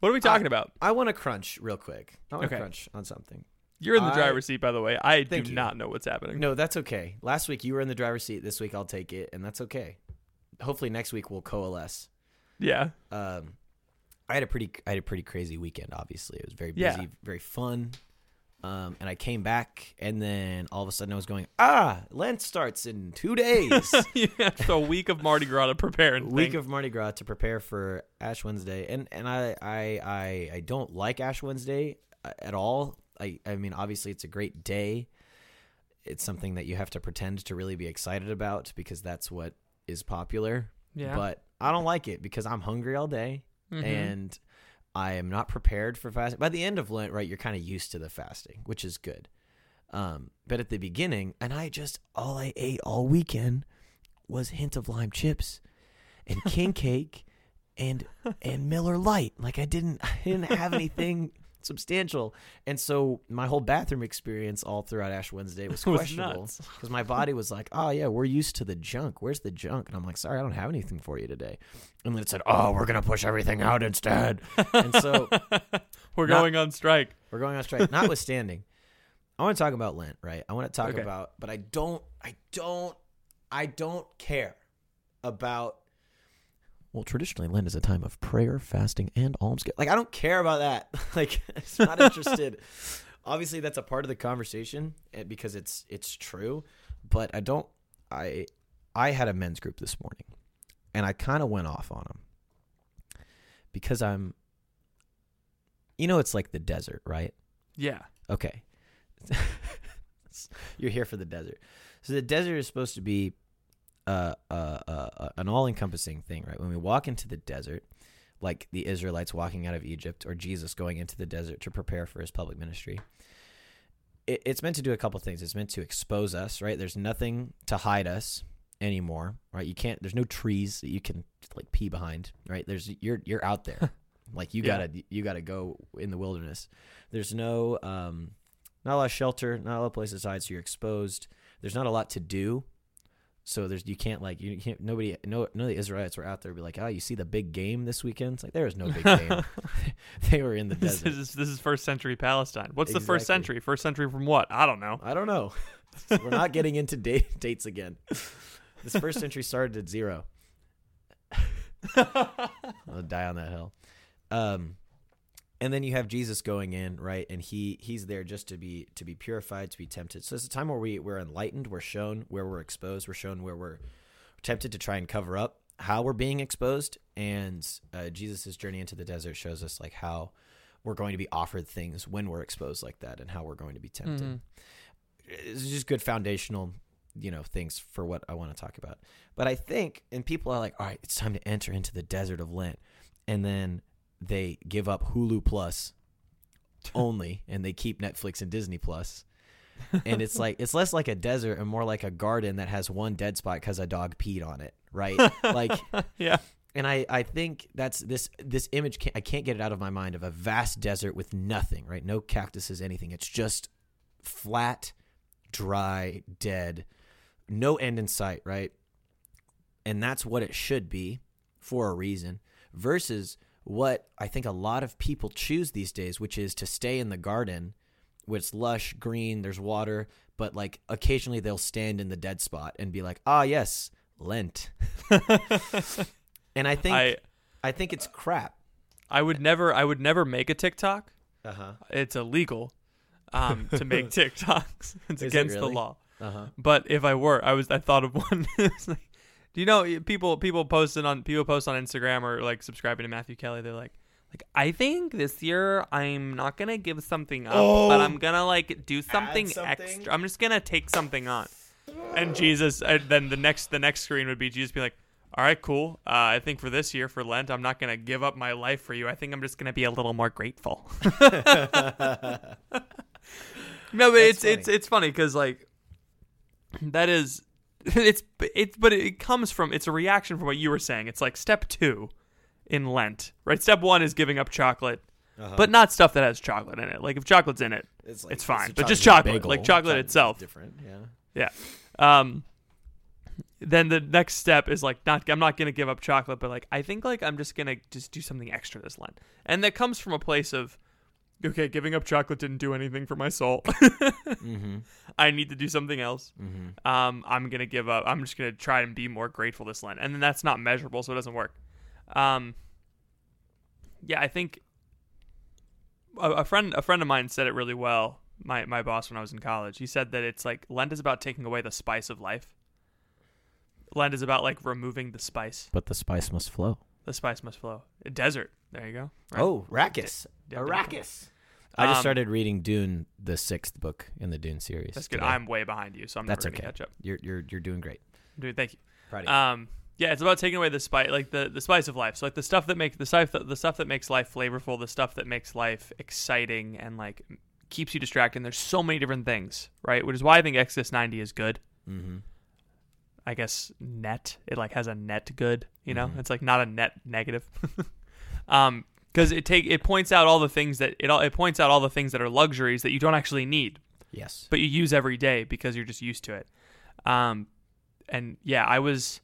What are we talking I, about? I want to crunch real quick. I want to okay. crunch on something. You're in the I, driver's seat, by the way. I do you. not know what's happening. No, that's okay. Last week you were in the driver's seat. This week I'll take it, and that's okay. Hopefully next week we'll coalesce. Yeah. Um, I had a pretty I had a pretty crazy weekend, obviously. It was very busy, yeah. very fun. Um, and I came back, and then all of a sudden I was going, ah, Lent starts in two days. Yeah, so a week of Mardi Gras to prepare. And week of Mardi Gras to prepare for Ash Wednesday, and and I I, I, I don't like Ash Wednesday at all. I, I mean, obviously it's a great day. It's something that you have to pretend to really be excited about because that's what is popular. Yeah. But I don't like it because I'm hungry all day, mm-hmm. and I am not prepared for fasting. By the end of Lent, right, you're kind of used to the fasting, which is good. Um, but at the beginning, and I just, all I ate all weekend was hint of lime chips and king cake and and Miller Lite. Like I didn't, I didn't have anything substantial. And so my whole bathroom experience all throughout Ash Wednesday was questionable because my body was like, oh yeah, we're used to the junk. Where's the junk? And I'm like, sorry, I don't have anything for you today. And then it said, oh, we're going to push everything out instead. And so we're not, going on strike. We're going on strike. Notwithstanding, I want to talk about Lent, right? I want to talk okay. about, but I don't, I don't, I don't care about, well, traditionally, Lent is a time of prayer, fasting, and alms. Like, I don't care about that. Like, I'm not interested. Obviously, that's a part of the conversation because it's it's true. But I don't. I I had a men's group this morning, and I kind of went off on them because I'm. You know, it's like the desert, right? Yeah. Okay. You're here for the desert. So the desert is supposed to be. Uh, uh, uh, an all-encompassing thing, right? When we walk into the desert, like the Israelites walking out of Egypt or Jesus going into the desert to prepare for his public ministry, it, it's meant to do a couple things. It's meant to expose us, right? There's nothing to hide us anymore, right? You can't, there's no trees that you can like pee behind, right? There's, you're, you're out there. Like you gotta, yeah. you gotta go in the wilderness. There's no, um, not a lot of shelter, not a lot of places to hide, so you're exposed. There's not a lot to do. So there's you can't like you can't nobody no none of the Israelites were out there be like, oh, you see the big game this weekend? It's like there is no big game. They were in the desert. This is, this is first century Palestine. What's exactly. The first century? First century from what? I don't know. I don't know. So we're not getting into da- dates again. This first century started at zero. I'll die on that hill. Um, and then you have Jesus going in, right? And he he's there just to be to be purified, to be tempted. So it's a time where we, we're enlightened, we're shown where we're exposed, we're shown where we're tempted to try and cover up how we're being exposed. And uh, Jesus' journey into the desert shows us like how we're going to be offered things when we're exposed like that and how we're going to be tempted. Mm-hmm. It's just good foundational, you know, things for what I want to talk about. But I think, and people are like, all right, it's time to enter into the desert of Lent. And then they give up Hulu Plus only, and they keep Netflix and Disney Plus. And it's like it's less like a desert and more like a garden that has one dead spot because a dog peed on it, right? Like, yeah. And I, I think that's this this image. Can't, I can't get it out of my mind of a vast desert with nothing, right? No cactuses, anything. It's just flat, dry, dead, no end in sight, right? And that's what it should be for a reason versus what I think a lot of people choose these days, which is to stay in the garden, which is lush, green, there's water, but like occasionally they'll stand in the dead spot and be like, ah, yes, Lent. And I think I, I think it's crap. I would never I would never make a TikTok. Uh-huh. It's illegal um, to make TikToks. It's is against it really? The law. Uh-huh. But if I were, I was I thought of one. It's like, do you know people? People posting on people post on Instagram or like subscribing to Matthew Kelly. They're like, like I think this year I'm not gonna give something up, oh, but I'm gonna like do something, something extra. I'm just gonna take something on. And Jesus, and then the next the next screen would be Jesus being like, all right, cool. Uh, I think for this year for Lent, I'm not gonna give up my life for you. I think I'm just gonna be a little more grateful. No, but That's it's, it's it's funny because like that is. It's it's but it comes from it's a reaction from what you were saying. It's like step two in Lent, right? Step one is giving up chocolate, uh-huh. but not stuff that has chocolate in it. Like if chocolate's in it, it's, like, it's fine. But just chocolate, bagel, like chocolate itself, different. Yeah, yeah. Um, then the next step is like not. I'm not gonna give up chocolate, but like I think like I'm just gonna just do something extra this Lent, and that comes from a place of. Okay, giving up chocolate didn't do anything for my soul. mm-hmm. I need to do something else. Mm-hmm. Um, I'm going to give up. I'm just going to try and be more grateful this Lent. And then that's not measurable, so it doesn't work. Um, yeah, I think a, a friend a friend of mine said it really well, my, my boss when I was in college. He said that it's like Lent is about taking away the spice of life. Lent is about like removing the spice. But the spice must flow. The spice must flow. A desert. There you go. Right. Oh, Arrakis. D- Arrakis. I just started reading Dune, the sixth book in the Dune series. That's good. Today. I'm way behind you, so I'm that's never okay. going to catch up. You're you're you're doing great, dude. Thank you. Proud of you. Um, yeah, it's about taking away the spice, like the, the spice of life. So like the stuff that makes the stuff the stuff that makes life flavorful, the stuff that makes life exciting, and like keeps you distracted. And there's so many different things, right? Which is why I think Exodus ninety is good. Mm-hmm. I guess net. It like has a net good. You know, mm-hmm. It's like not a net negative. Um, Because it take it points out all the things that it all it points out all the things that are luxuries that you don't actually need. Yes. But you use every day because you're just used to it. Um, and yeah, I was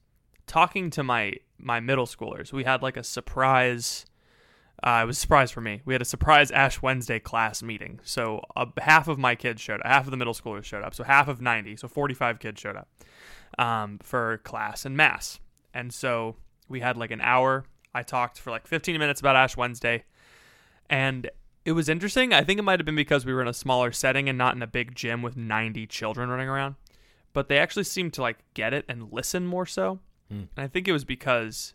talking to my my middle schoolers. We had like a surprise. Uh, it was a surprise for me. We had a surprise Ash Wednesday class meeting. So uh, half of my kids showed up. Half of the middle schoolers showed up. So half of ninety. So forty-five kids showed up um, for class and mass. And so we had like an hour. I talked for like fifteen minutes about Ash Wednesday. And it was interesting. I think it might have been because we were in a smaller setting and not in a big gym with ninety children running around. But they actually seemed to like get it and listen more so. Mm. And I think it was because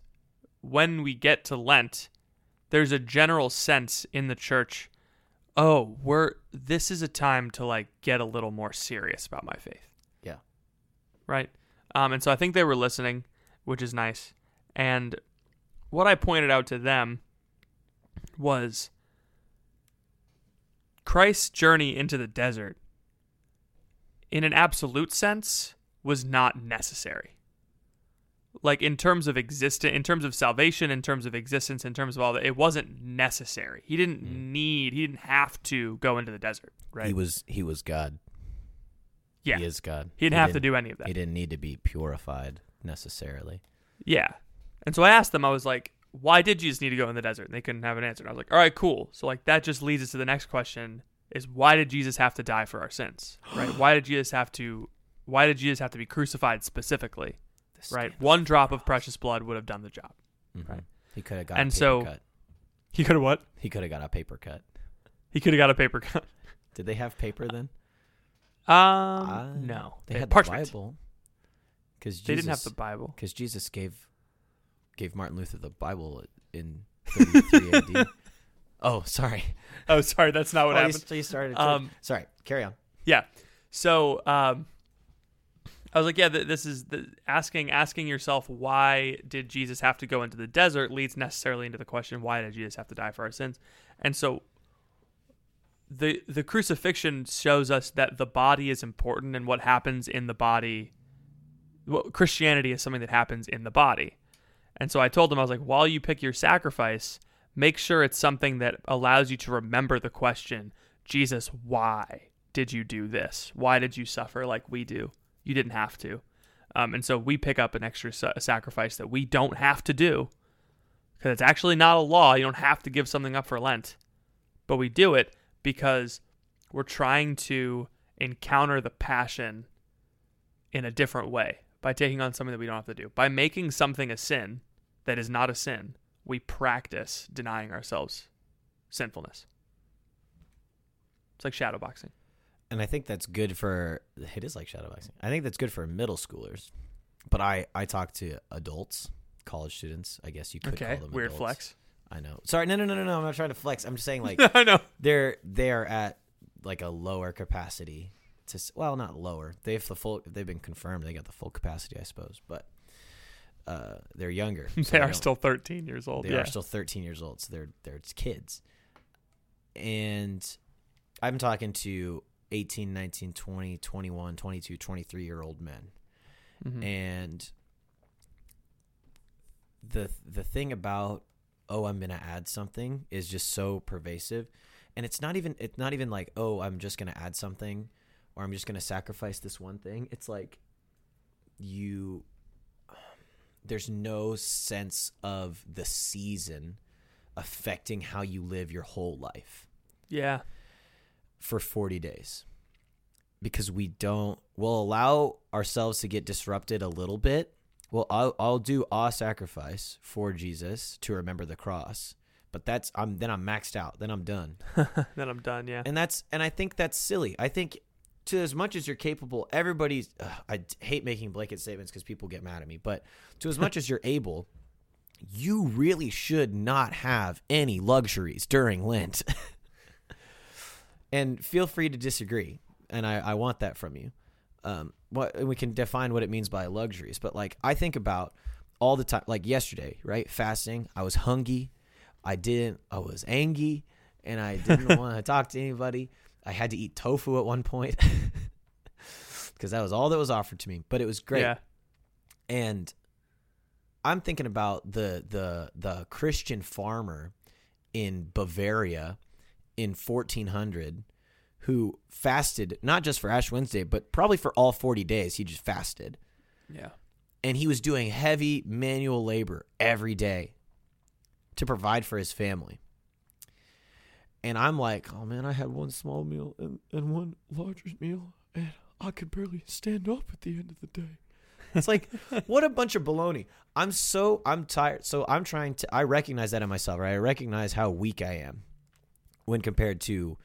when we get to Lent, there's a general sense in the church, oh, we're this is a time to like get a little more serious about my faith. Yeah. Right? Um, and so I think they were listening, which is nice. And what I pointed out to them was Christ's journey into the desert, in an absolute sense, was not necessary. Like in terms of existence, in terms of salvation, in terms of existence, in terms of all that, it wasn't necessary. He didn't mm. need, he didn't have to go into the desert, right? He was, he was God. Yeah. He is God. He didn't he have didn't, to do any of that. He didn't need to be purified necessarily. Yeah. And so I asked them, I was like, why did Jesus need to go in the desert? And they couldn't have an answer. And I was like, all right, cool. So like that just leads us to the next question is why did Jesus have to die for our sins, right? Why did Jesus have to, why did Jesus have to be crucified specifically? Right, one drop of precious blood would have done the job. Mm-hmm. Right, he could have got and a paper so, cut. He could have what? He could have got a paper cut. He could have got a paper cut. Did they have paper then? Um, uh, no, they, they had parchment. The Bible. Because they didn't have the Bible. Because Jesus gave gave Martin Luther the Bible in thirty-three A D. Oh, sorry. Oh, sorry. That's not what oh, happened. You, you started. Um, sorry. Carry on. Yeah. So. Um, I was like, yeah, th- this is the asking asking yourself, why did Jesus have to go into the desert leads necessarily into the question, why did Jesus have to die for our sins? And so the the crucifixion shows us that the body is important and what happens in the body. Well, Christianity is something that happens in the body. And so I told them, I was like, while you pick your sacrifice, make sure it's something that allows you to remember the question, Jesus, why did you do this? Why did you suffer like we do? You didn't have to. Um, and so we pick up an extra sa- sacrifice that we don't have to do because it's actually not a law. You don't have to give something up for Lent, but we do it because we're trying to encounter the passion in a different way by taking on something that we don't have to do. By making something a sin that is not a sin, we practice denying ourselves sinfulness. It's like shadow boxing. And I think that's good for – it is like shadowboxing. I think that's good for middle schoolers. But I, I talk to adults, college students. I guess you could okay, call them weird adults. Flex. I know. Sorry. No, no, no, no, no. I'm not trying to flex. I'm just saying like I know. They're they are at like a lower capacity to – well, not lower. They have the full – they've been confirmed. They got the full capacity, I suppose. But uh, they're younger. So they, they are still thirteen years old. They yeah. are still thirteen years old. So they're, they're kids. And I'm talking to – eighteen, nineteen, twenty, twenty-one, twenty-two, twenty-three year old men. Mm-hmm. And the the thing about, oh, I'm going to add something is just so pervasive. And it's not even it's not even like, oh, I'm just going to add something or I'm just going to sacrifice this one thing. It's like you um, there's no sense of the season affecting how you live your whole life. Yeah. For forty days, because we don't, we'll allow ourselves to get disrupted a little bit. Well, I'll, I'll do a sacrifice for Jesus to remember the cross, but that's, I'm, then I'm maxed out. Then I'm done. Then I'm done. Yeah. And that's, and I think that's silly. I think to as much as you're capable, everybody's, ugh, I hate making blanket statements because people get mad at me, but to as much as you're able, you really should not have any luxuries during Lent. And feel free to disagree, and I, I want that from you. Um, what, and we can define what it means by luxuries, but like I think about all the time, like yesterday, right? Fasting, I was hungry, I didn't, I was angry, and I didn't want to talk to anybody. I had to eat tofu at one point because that was all that was offered to me. But it was great, yeah. And I'm thinking about the the the Christian farmer in Bavaria in fourteen hundred who fasted not just for Ash Wednesday, but probably for all forty days. He just fasted. Yeah. And he was doing heavy manual labor every day to provide for his family. And I'm like, oh, man, I had one small meal and, and one larger meal, and I could barely stand up at the end of the day. It's like, what a bunch of baloney. I'm so, I'm tired. So I'm trying to, I recognize that in myself, right? I recognize how weak I am when compared to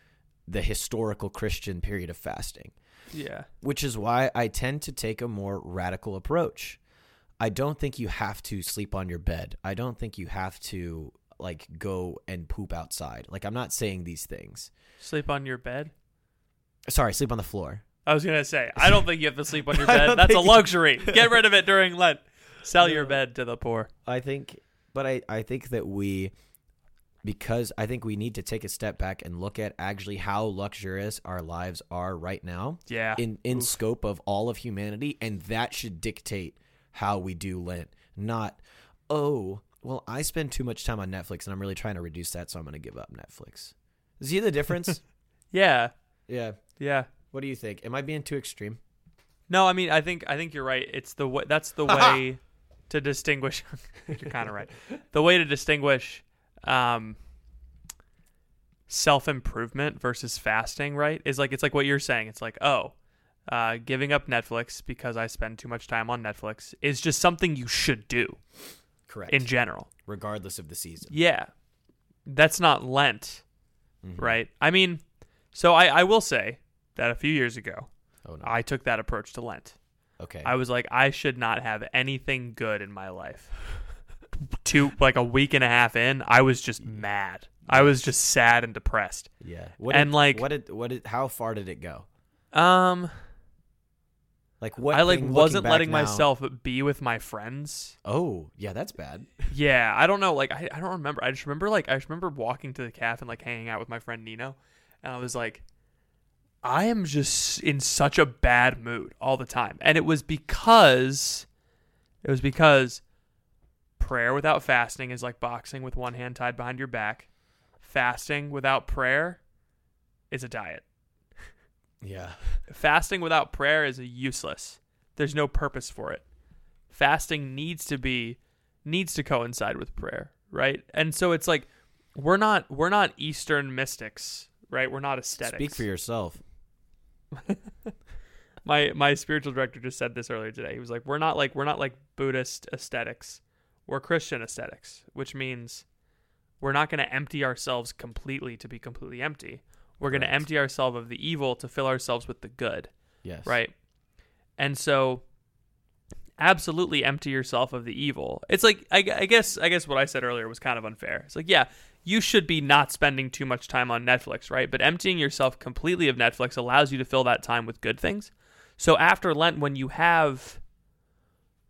the historical Christian period of fasting. Yeah. Which is why I tend to take a more radical approach. I don't think you have to sleep on your bed. I don't think you have to, like, go and poop outside. Like, I'm not saying these things. Sleep on your bed? Sorry, sleep on the floor. I was going to say, I don't think you have to sleep on your bed. That's a luxury. Get rid of it during Lent. Sell your bed to the poor. I think, but I, I think that we, because I think we need to take a step back and look at actually how luxurious our lives are right now. Yeah. In, in scope of all of humanity. And that should dictate how we do Lent. Not, oh, well, I spend too much time on Netflix and I'm really trying to reduce that, so I'm going to give up Netflix. See the difference? Yeah. Yeah. Yeah. What do you think? Am I being too extreme? No, I mean, I think I think you're right. It's the way, that's the way to distinguish. You're kind of right. The way to distinguish um, self-improvement versus fasting, right? Is like, it's like what you're saying. It's like, oh, uh, giving up Netflix because I spend too much time on Netflix is just something you should do. Correct. In general, regardless of the season. Yeah, that's not Lent, mm-hmm. right? I mean, so I, I will say. That a few years ago, oh, no. I took that approach to Lent. Okay. I was like, I should not have anything good in my life. Two, like a week and a half in, I was just mad. I was just sad and depressed. Yeah. What and did, like, what did, what did, how far did it go? Um, like what? I like wasn't letting now... myself be with my friends. Oh, yeah, that's bad. Yeah, I don't know. Like, I, I don't remember. I just remember like I just remember walking to the cafe and like hanging out with my friend Nino, and I was like, I am just in such a bad mood all the time. And it was because it was because prayer without fasting is like boxing with one hand tied behind your back. Fasting without prayer is a diet. Yeah. Fasting without prayer is useless. There's no purpose for it. Fasting needs to be needs to coincide with prayer, right? And so it's like we're not we're not Eastern mystics, right? We're not aesthetics. Speak for yourself. my my spiritual director just said this earlier today. He was like, we're not like we're not like Buddhist aesthetics. We're Christian aesthetics, which means we're not going to empty ourselves completely to be completely empty. We're going to empty ourselves of the evil to fill ourselves with the good. Yes. Right? And so absolutely empty yourself of the evil. It's like I, I guess I guess what I said earlier was kind of unfair. It's like, yeah, you should be not spending too much time on Netflix, right? But emptying yourself completely of Netflix allows you to fill that time with good things. So after Lent, when you have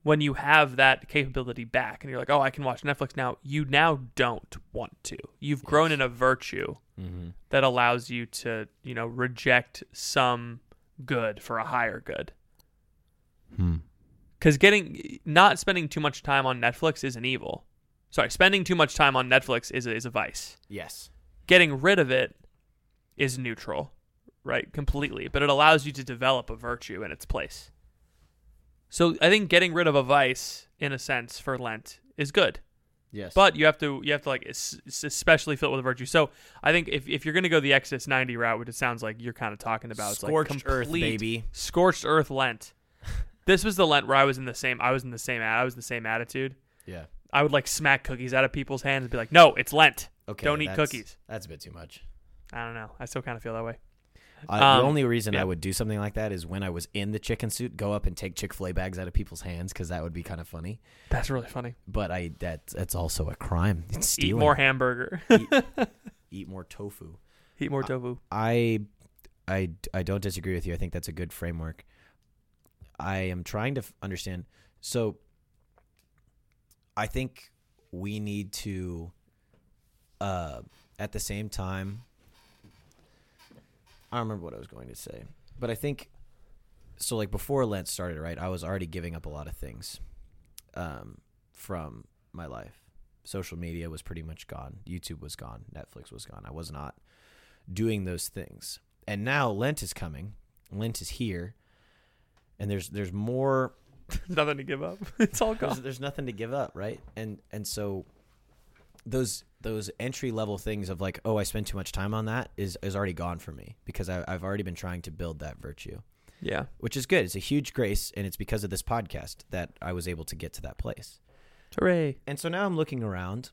when you have that capability back and you're like, oh, I can watch Netflix now, you now don't want to. You've yes. grown in a virtue mm-hmm. that allows you to, you know, reject some good for a higher good. Hmm. Because getting not spending too much time on Netflix is an evil. Sorry, spending too much time on Netflix is a, is a vice. Yes. Getting rid of it is neutral, right? Completely. But it allows you to develop a virtue in its place. So I think getting rid of a vice, in a sense, for Lent is good. Yes. But you have to, you have to like, especially fill it with a virtue. So I think if if you're going to go the Exodus ninety route, which it sounds like you're kind of talking about. It's scorched like earth, baby. Scorched earth Lent. This was the Lent where I was in the same, I was in the same, I was the same attitude. Yeah. I would like smack cookies out of people's hands and be like, no, it's Lent. Okay, don't eat that's, cookies. That's a bit too much. I don't know. I still kind of feel that way. Uh, um, the only reason yeah. I would do something like that is when I was in the chicken suit, go up and take Chick-fil-A bags out of people's hands because that would be kind of funny. That's really funny. But I that that's also a crime. It's stealing. Eat more hamburger. eat, eat more tofu. Eat more tofu. I, I, I don't disagree with you. I think that's a good framework. I am trying to f- understand. So... I think we need to, uh, at the same time, I don't remember what I was going to say, but I think, so like before Lent started, right, I was already giving up a lot of things um, from my life. social media was pretty much gone. YouTube was gone. Netflix was gone. I was not doing those things. And now Lent is coming. Lent is here. And there's there's more. There's nothing to give up. It's all gone. There's, there's nothing to give up, right? And and so those those entry level things of like, oh, I spend too much time on that is, is already gone for me because I, I've already been trying to build that virtue. Yeah. Which is good. It's a huge grace. And it's because of this podcast that I was able to get to that place. Hooray. And so now I'm looking around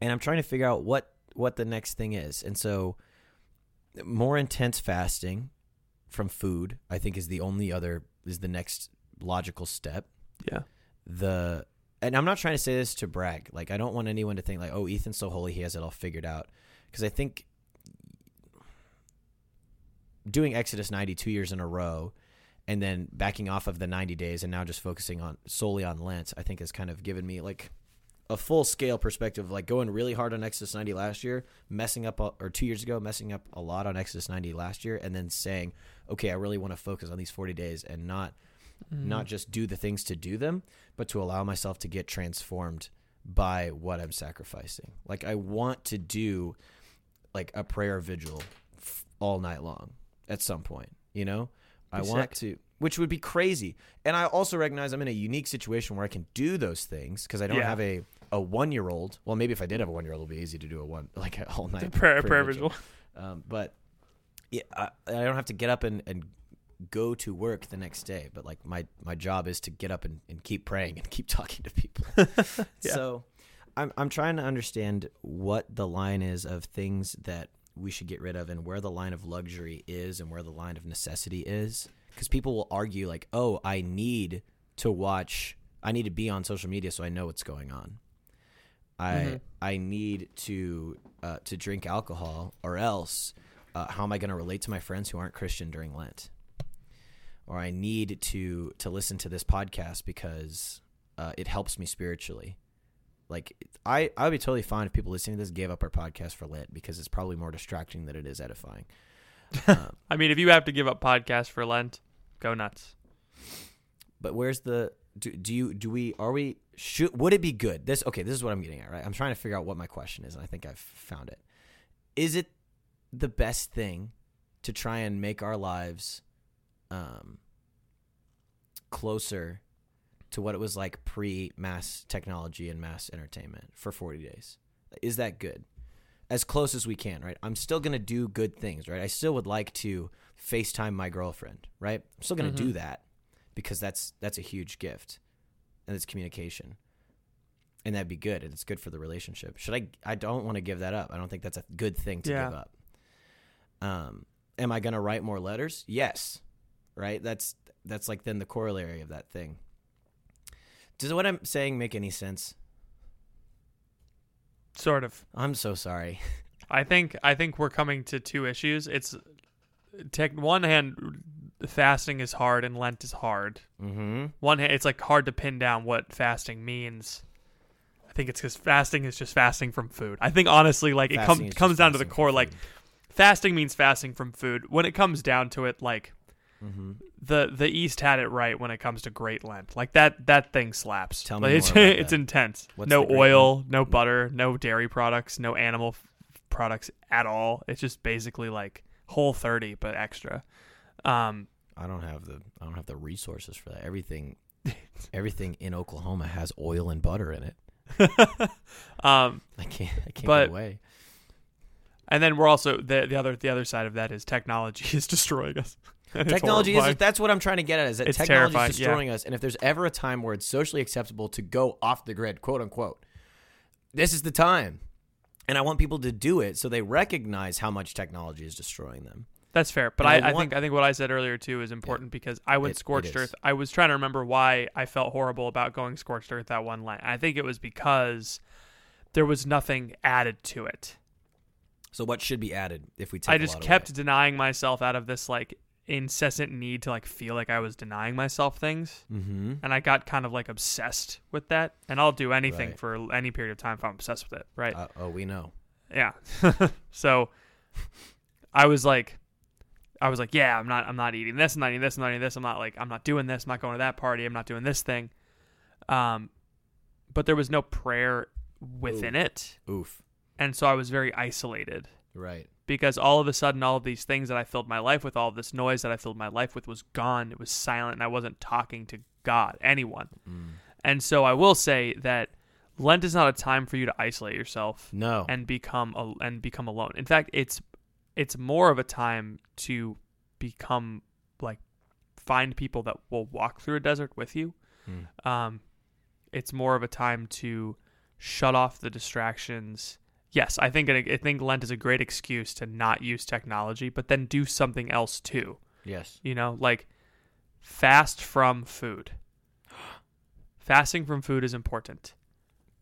and I'm trying to figure out what, what the next thing is. And so more intense fasting from food, I think is the only other is the next logical step. Yeah. The, and I'm not trying to say this to brag. Like, I don't want anyone to think like, oh, Ethan's so holy. He has it all figured out. Cause I think doing Exodus ninety two years in a row and then backing off of the ninety days and now just focusing on solely on Lent, I think has kind of given me like a full scale perspective, like going really hard on Exodus ninety last year, messing up or two years ago, messing up a lot on Exodus ninety last year. And then saying, okay, I really want to focus on these forty days and not, mm. not just do the things to do them, but to allow myself to get transformed by what I'm sacrificing. Like I want to do like a prayer vigil f- all night long at some point, you know, I exactly. want to, which would be crazy. And I also recognize I'm in a unique situation where I can do those things because I don't yeah. have a, a one-year-old. Well, maybe if I did have a one-year-old, it'd be easy to do a one, like a whole night prayer, prayer vigil. Um, but yeah, I, I don't have to get up and, and go to work the next day. But like my, my job is to get up and, and keep praying and keep talking to people. yeah. So I'm, I'm trying to understand what the line is of things that we should get rid of and where the line of luxury is and where the line of necessity is. Because people will argue like, oh, I need to watch, I need to be on social media so I know what's going on. I mm-hmm. I need to uh, to drink alcohol or else uh, how am I going to relate to my friends who aren't Christian during Lent? Or I need to to listen to this podcast because uh, it helps me spiritually. Like I, I would be totally fine if people listening to this gave up our podcast for Lent because it's probably more distracting than it is edifying. Um, I mean, if you have to give up podcast for Lent, go nuts. But where's the, do, do you, do we, are we, should, would it be good? This, okay, this is what I'm getting at, right? I'm trying to figure out what my question is, and I think I've found it. Is it the best thing to try and make our lives um, closer to what it was like pre-mass technology and mass entertainment for forty days? Is that good? As close as we can, right? I'm still going to do good things, right? I still would like to FaceTime my girlfriend, right? I'm still going to mm-hmm. do that because that's that's a huge gift and it's communication. And that'd be good and it's good for the relationship. Should I I don't want to give that up. I don't think that's a good thing to yeah. give up. Um, am I going to write more letters? Yes. Right? That's that's like then the corollary of that thing. Does what I'm saying make any sense? Sort of. I'm so sorry. I think I think we're coming to two issues. It's tech, one hand, fasting is hard and Lent is hard. Mm-hmm. One hand, it's like hard to pin down what fasting means. I think it's because fasting is just fasting from food. I think honestly, like fasting it comes comes down to the core. Like fasting means fasting from food. When it comes down to it, like. Mm-hmm. The the East had it right when it comes to Great Lent. Like that that thing slaps. Tell me like, it's, more about it's that. Intense. What's no oil, Lent? No butter, no dairy products, no animal f- products at all. It's just basically like Whole thirty but extra. Um, I don't have the I don't have the resources for that. Everything everything in Oklahoma has oil and butter in it. um, I can't I can't but, get away. And then we're also the the other the other side of that is technology is destroying us. Technology is that's what I'm trying to get at is that it's technology is destroying yeah. us, and if there's ever a time where it's socially acceptable to go off the grid, quote unquote, this is the time. And I want people to do it so they recognize how much technology is destroying them. That's fair, but I, I, I want, think I think what I said earlier too is important yeah, because I went it, scorched it earth. I was trying to remember why I felt horrible about going scorched earth that one Lent. I think it was because there was nothing added to it. So what should be added if we take I just a lot kept away? Denying myself out of this like incessant need to like feel like I was denying myself things mm-hmm. and I got kind of like obsessed with that, and I'll do anything right. for any period of time if I'm obsessed with it, right? Uh, oh we know yeah so I was like I was like yeah I'm not I'm not eating this I'm not eating this I'm not eating this I'm not like I'm not doing this I'm not going to that party I'm not doing this thing um but there was no prayer within Oof. it. Oof. And so I was very isolated. Right. Because all of a sudden, all of these things that I filled my life with, all of this noise that I filled my life with was gone. It was silent, and I wasn't talking to God, anyone. Mm. And so I will say that Lent is not a time for you to isolate yourself. No. And become a, and become alone. In fact, it's it's more of a time to become, like, find people that will walk through a desert with you. Mm. Um, it's more of a time to shut off the distractions. Yes, I think I think Lent is a great excuse to not use technology, but then do something else too. Yes. You know, like fast from food. Fasting from food is important.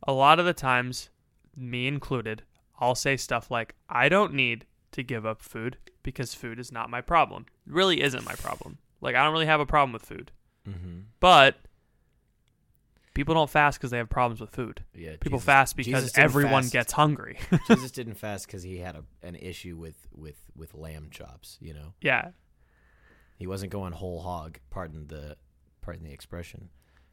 A lot of the times, me included, I'll say stuff like, I don't need to give up food because food is not my problem. It really isn't my problem. Like, I don't really have a problem with food. Mm-hmm. But people don't fast because they have problems with food. Yeah, people Jesus, fast because everyone fast. gets hungry. Jesus didn't fast because he had a, an issue with, with, with lamb chops, you know? Yeah. He wasn't going whole hog, pardon the pardon the expression.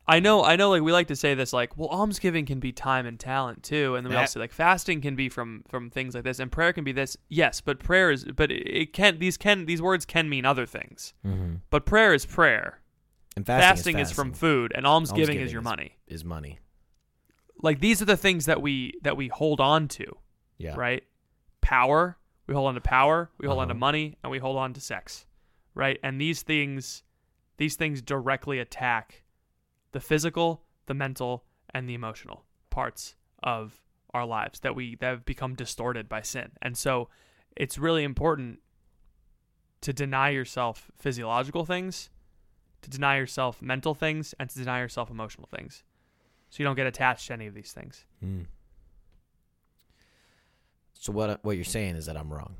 I know, I know, like, we like to say this, like, well, almsgiving can be time and talent, too. And then we that, also, like, fasting can be from, from things like this, and prayer can be this. Yes, but prayer is, but it, it can, these can, these words can mean other things. Mm-hmm. But prayer is prayer. And fasting, fasting is, is from food, and almsgiving is your is, money. Is money. Like, these are the things that we that we hold on to. Yeah. Right? Power. We hold on to power. We hold uh-huh. on to money, and we hold on to sex. Right? And these things, these things directly attack the physical, the mental, and the emotional parts of our lives that we that have become distorted by sin. And so, it's really important to deny yourself physiological things, to deny yourself mental things, and to deny yourself emotional things, so you don't get attached to any of these things. Mm. So what what you're saying is that I'm wrong.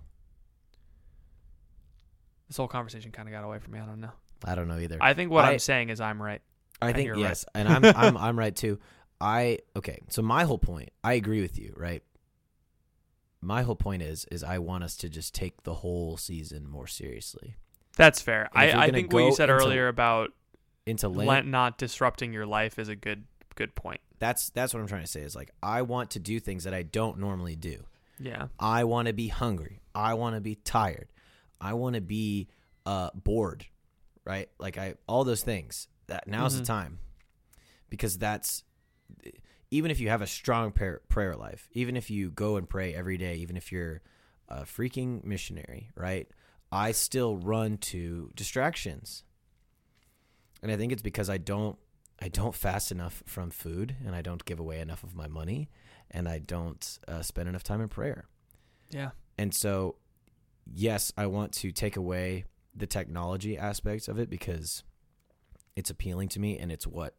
This whole conversation kind of got away from me. I don't know. I don't know either. I think what I, I'm saying is I'm right. I and think you're yes, right. and I'm I'm I'm right too. I okay. So my whole point, I agree with you, right? My whole point is is I want us to just take the whole season more seriously. That's fair. I, I think what you said into, earlier about into Lent, Lent not disrupting your life is a good good point. That's that's what I'm trying to say is, like, I want to do things that I don't normally do. Yeah. I want to be hungry. I want to be tired. I want to be uh, bored, right? Like, I all those things. That now's mm-hmm. the time, because that's even if you have a strong prayer, prayer life, even if you go and pray every day, even if you're a freaking missionary, right? I still run to distractions. And I think it's because I don't I don't fast enough from food, and I don't give away enough of my money, and I don't uh, spend enough time in prayer. Yeah. And so, yes, I want to take away the technology aspects of it because it's appealing to me, and it's what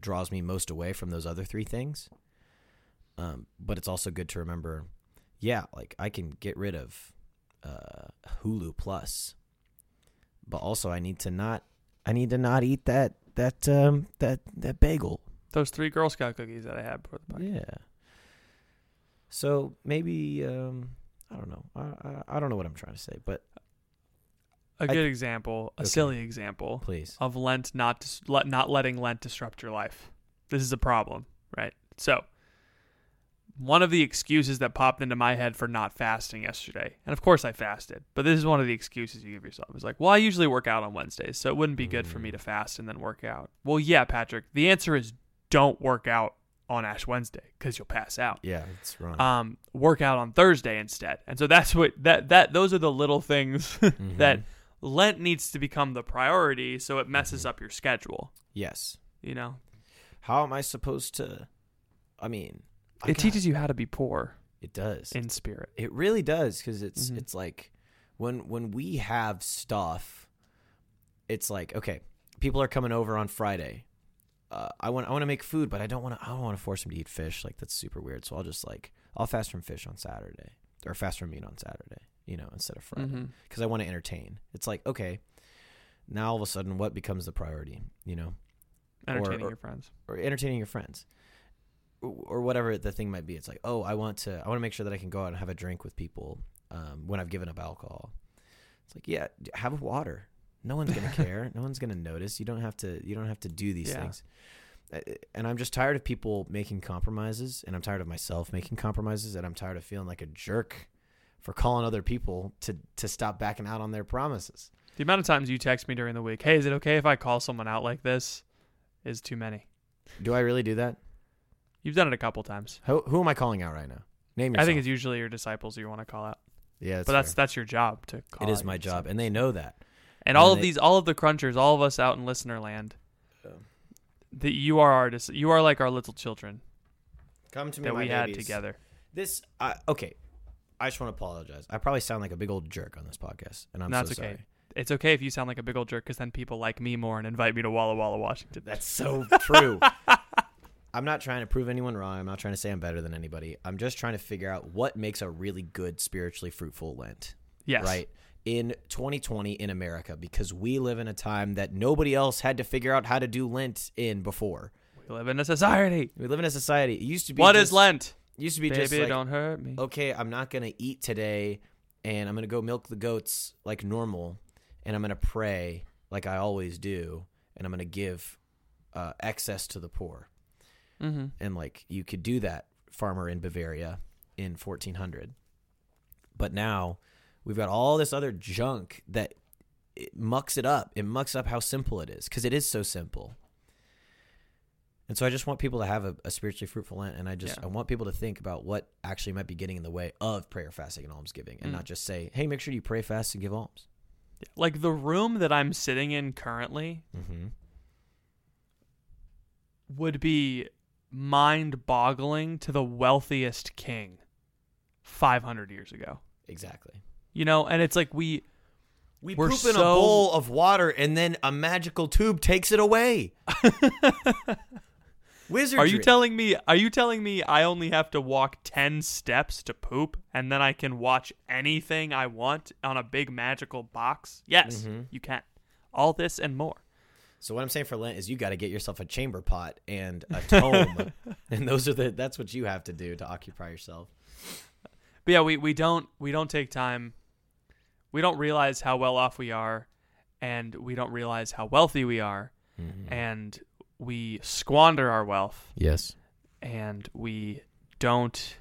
draws me most away from those other three things. Um, but it's also good to remember, yeah, like, I can get rid of Uh, Hulu Plus, but also I need to not I need to not eat that that um that that bagel, those three Girl Scout cookies that I had before the podcast. Yeah. So maybe um I don't know I I, I don't know what I'm trying to say, but a good I, example, a okay. silly example, please, of Lent not dis- let, not letting Lent disrupt your life. This is a problem, right? So, one of the excuses that popped into my head for not fasting yesterday, and of course I fasted, but this is one of the excuses you give yourself. It's like, well, I usually work out on Wednesdays, so it wouldn't be good for me to fast and then work out. Well, yeah, Patrick, the answer is don't work out on Ash Wednesday because you'll pass out. Yeah, that's wrong. Um, work out on Thursday instead. And so that's what that that those are the little things mm-hmm. that Lent needs to become the priority, so it messes mm-hmm. up your schedule. Yes. You know? How am I supposed to, I mean... I it teaches it. you how to be poor. It does. In spirit. It really does, because it's mm-hmm. it's like when when we have stuff, it's like, okay, people are coming over on Friday. Uh, I want I want to make food, but I don't want to I don't want to force them to eat fish. Like, that's super weird. So I'll just like I'll fast from fish on Saturday, or fast from meat on Saturday, you know, instead of Friday, because mm-hmm. I want to entertain. It's like, okay, now all of a sudden, what becomes the priority? You know, entertaining or, or, your friends or entertaining your friends. Or whatever the thing might be. It's like, oh, I want to I want to make sure that I can go out and have a drink with people um, when I've given up alcohol. It's like, yeah, have water. No one's going to care. No one's going to notice. You don't have to you don't have to do these yeah. things. and I'm just tired of people making compromises, and I'm tired of myself making compromises, and I'm tired of feeling like a jerk for calling other people to, to stop backing out on their promises. The amount of times you text me during the week, hey, is it okay if I call someone out like this, is too many. Do I really do that? You've done it a couple times. Who, who am I calling out right now? Name yourself. I think it's usually your disciples you want to call out. Yeah, that's but that's fair. That's your job to call. It is my job, and they know that. And, and all they, of these, all of the crunchers, all of us out in listener land, um, that you are our, you are like our little children. Come to me, that my we babies. Had together. This uh, okay. I just want to apologize. I probably sound like a big old jerk on this podcast, and I'm no, so it's okay. Sorry. It's okay if you sound like a big old jerk, because then people like me more and invite me to Walla Walla, Washington. That's so true. I'm not trying to prove anyone wrong. I'm not trying to say I'm better than anybody. I'm just trying to figure out what makes a really good, spiritually fruitful Lent. Yes. Right? In twenty twenty in America, because we live in a time that nobody else had to figure out how to do Lent in before. We live in a society. We live in a society. It used to be What just, is Lent? It used to be Baby, just like, don't hurt me. Okay, I'm not going to eat today, and I'm going to go milk the goats like normal, and I'm going to pray like I always do, and I'm going to give uh, excess to the poor. Mm-hmm. And like you could do that, farmer in Bavaria in fourteen hundred, but now we've got all this other junk that it mucks it up. It mucks up how simple it is, because it is so simple. And so I just want people to have a, a spiritually fruitful Lent, and I just yeah. I want people to think about what actually might be getting in the way of prayer, fasting, and almsgiving, and mm. not just say, "Hey, make sure you pray, fast, and give alms." Yeah. Like the room that I'm sitting in currently mm-hmm. would be mind-boggling to the wealthiest king five hundred years ago. Exactly. You know, and it's like we we poop so... in a bowl of water, and then a magical tube takes it away. Wizardry. Are you telling me? Are you telling me I only have to walk ten steps to poop, and then I can watch anything I want on a big magical box? Yes, mm-hmm. you can. All this and more. So what I'm saying for Lent is you got to get yourself a chamber pot and a tome, and those are the that's what you have to do to occupy yourself. But yeah, we, we don't we don't take time. We don't realize how well off we are, and we don't realize how wealthy we are, mm-hmm. and we squander our wealth. Yes. And we don't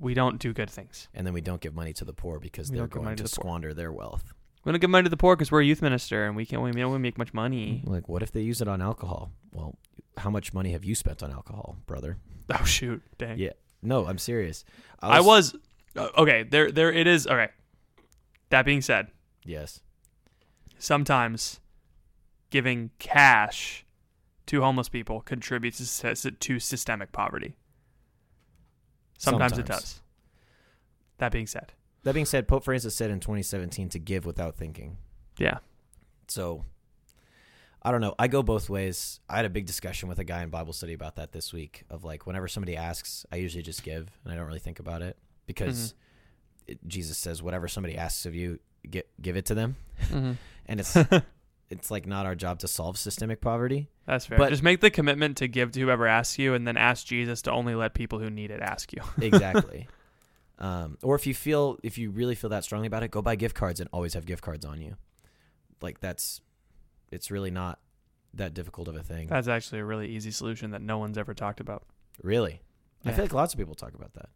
we don't do good things. And then we don't give money to the poor because we they're going to, to the squander poor. Their wealth. We don't give money to the poor because we're a youth minister and we can't. We don't make much money. Like, what if they use it on alcohol? Well, how much money have you spent on alcohol, brother? Oh shoot, dang. Yeah, no, I'm serious. I was, I was okay. There, there. It is. Okay. That being said, yes. Sometimes giving cash to homeless people contributes to systemic poverty. Sometimes, Sometimes. it does. That being said. That being said, Pope Francis said in twenty seventeen to give without thinking. Yeah. So, I don't know. I go both ways. I had a big discussion with a guy in Bible study about that this week of like whenever somebody asks, I usually just give and I don't really think about it because mm-hmm. it, Jesus says whatever somebody asks of you, get, give it to them. Mm-hmm. And it's it's like not our job to solve systemic poverty. That's fair. But just make the commitment to give to whoever asks you and then ask Jesus to only let people who need it ask you. Exactly. Um, or if you feel, if you really feel that strongly about it, go buy gift cards and always have gift cards on you. Like that's, it's really not that difficult of a thing. That's actually a really easy solution that no one's ever talked about. Really? Yeah. I feel like lots of people talk about that.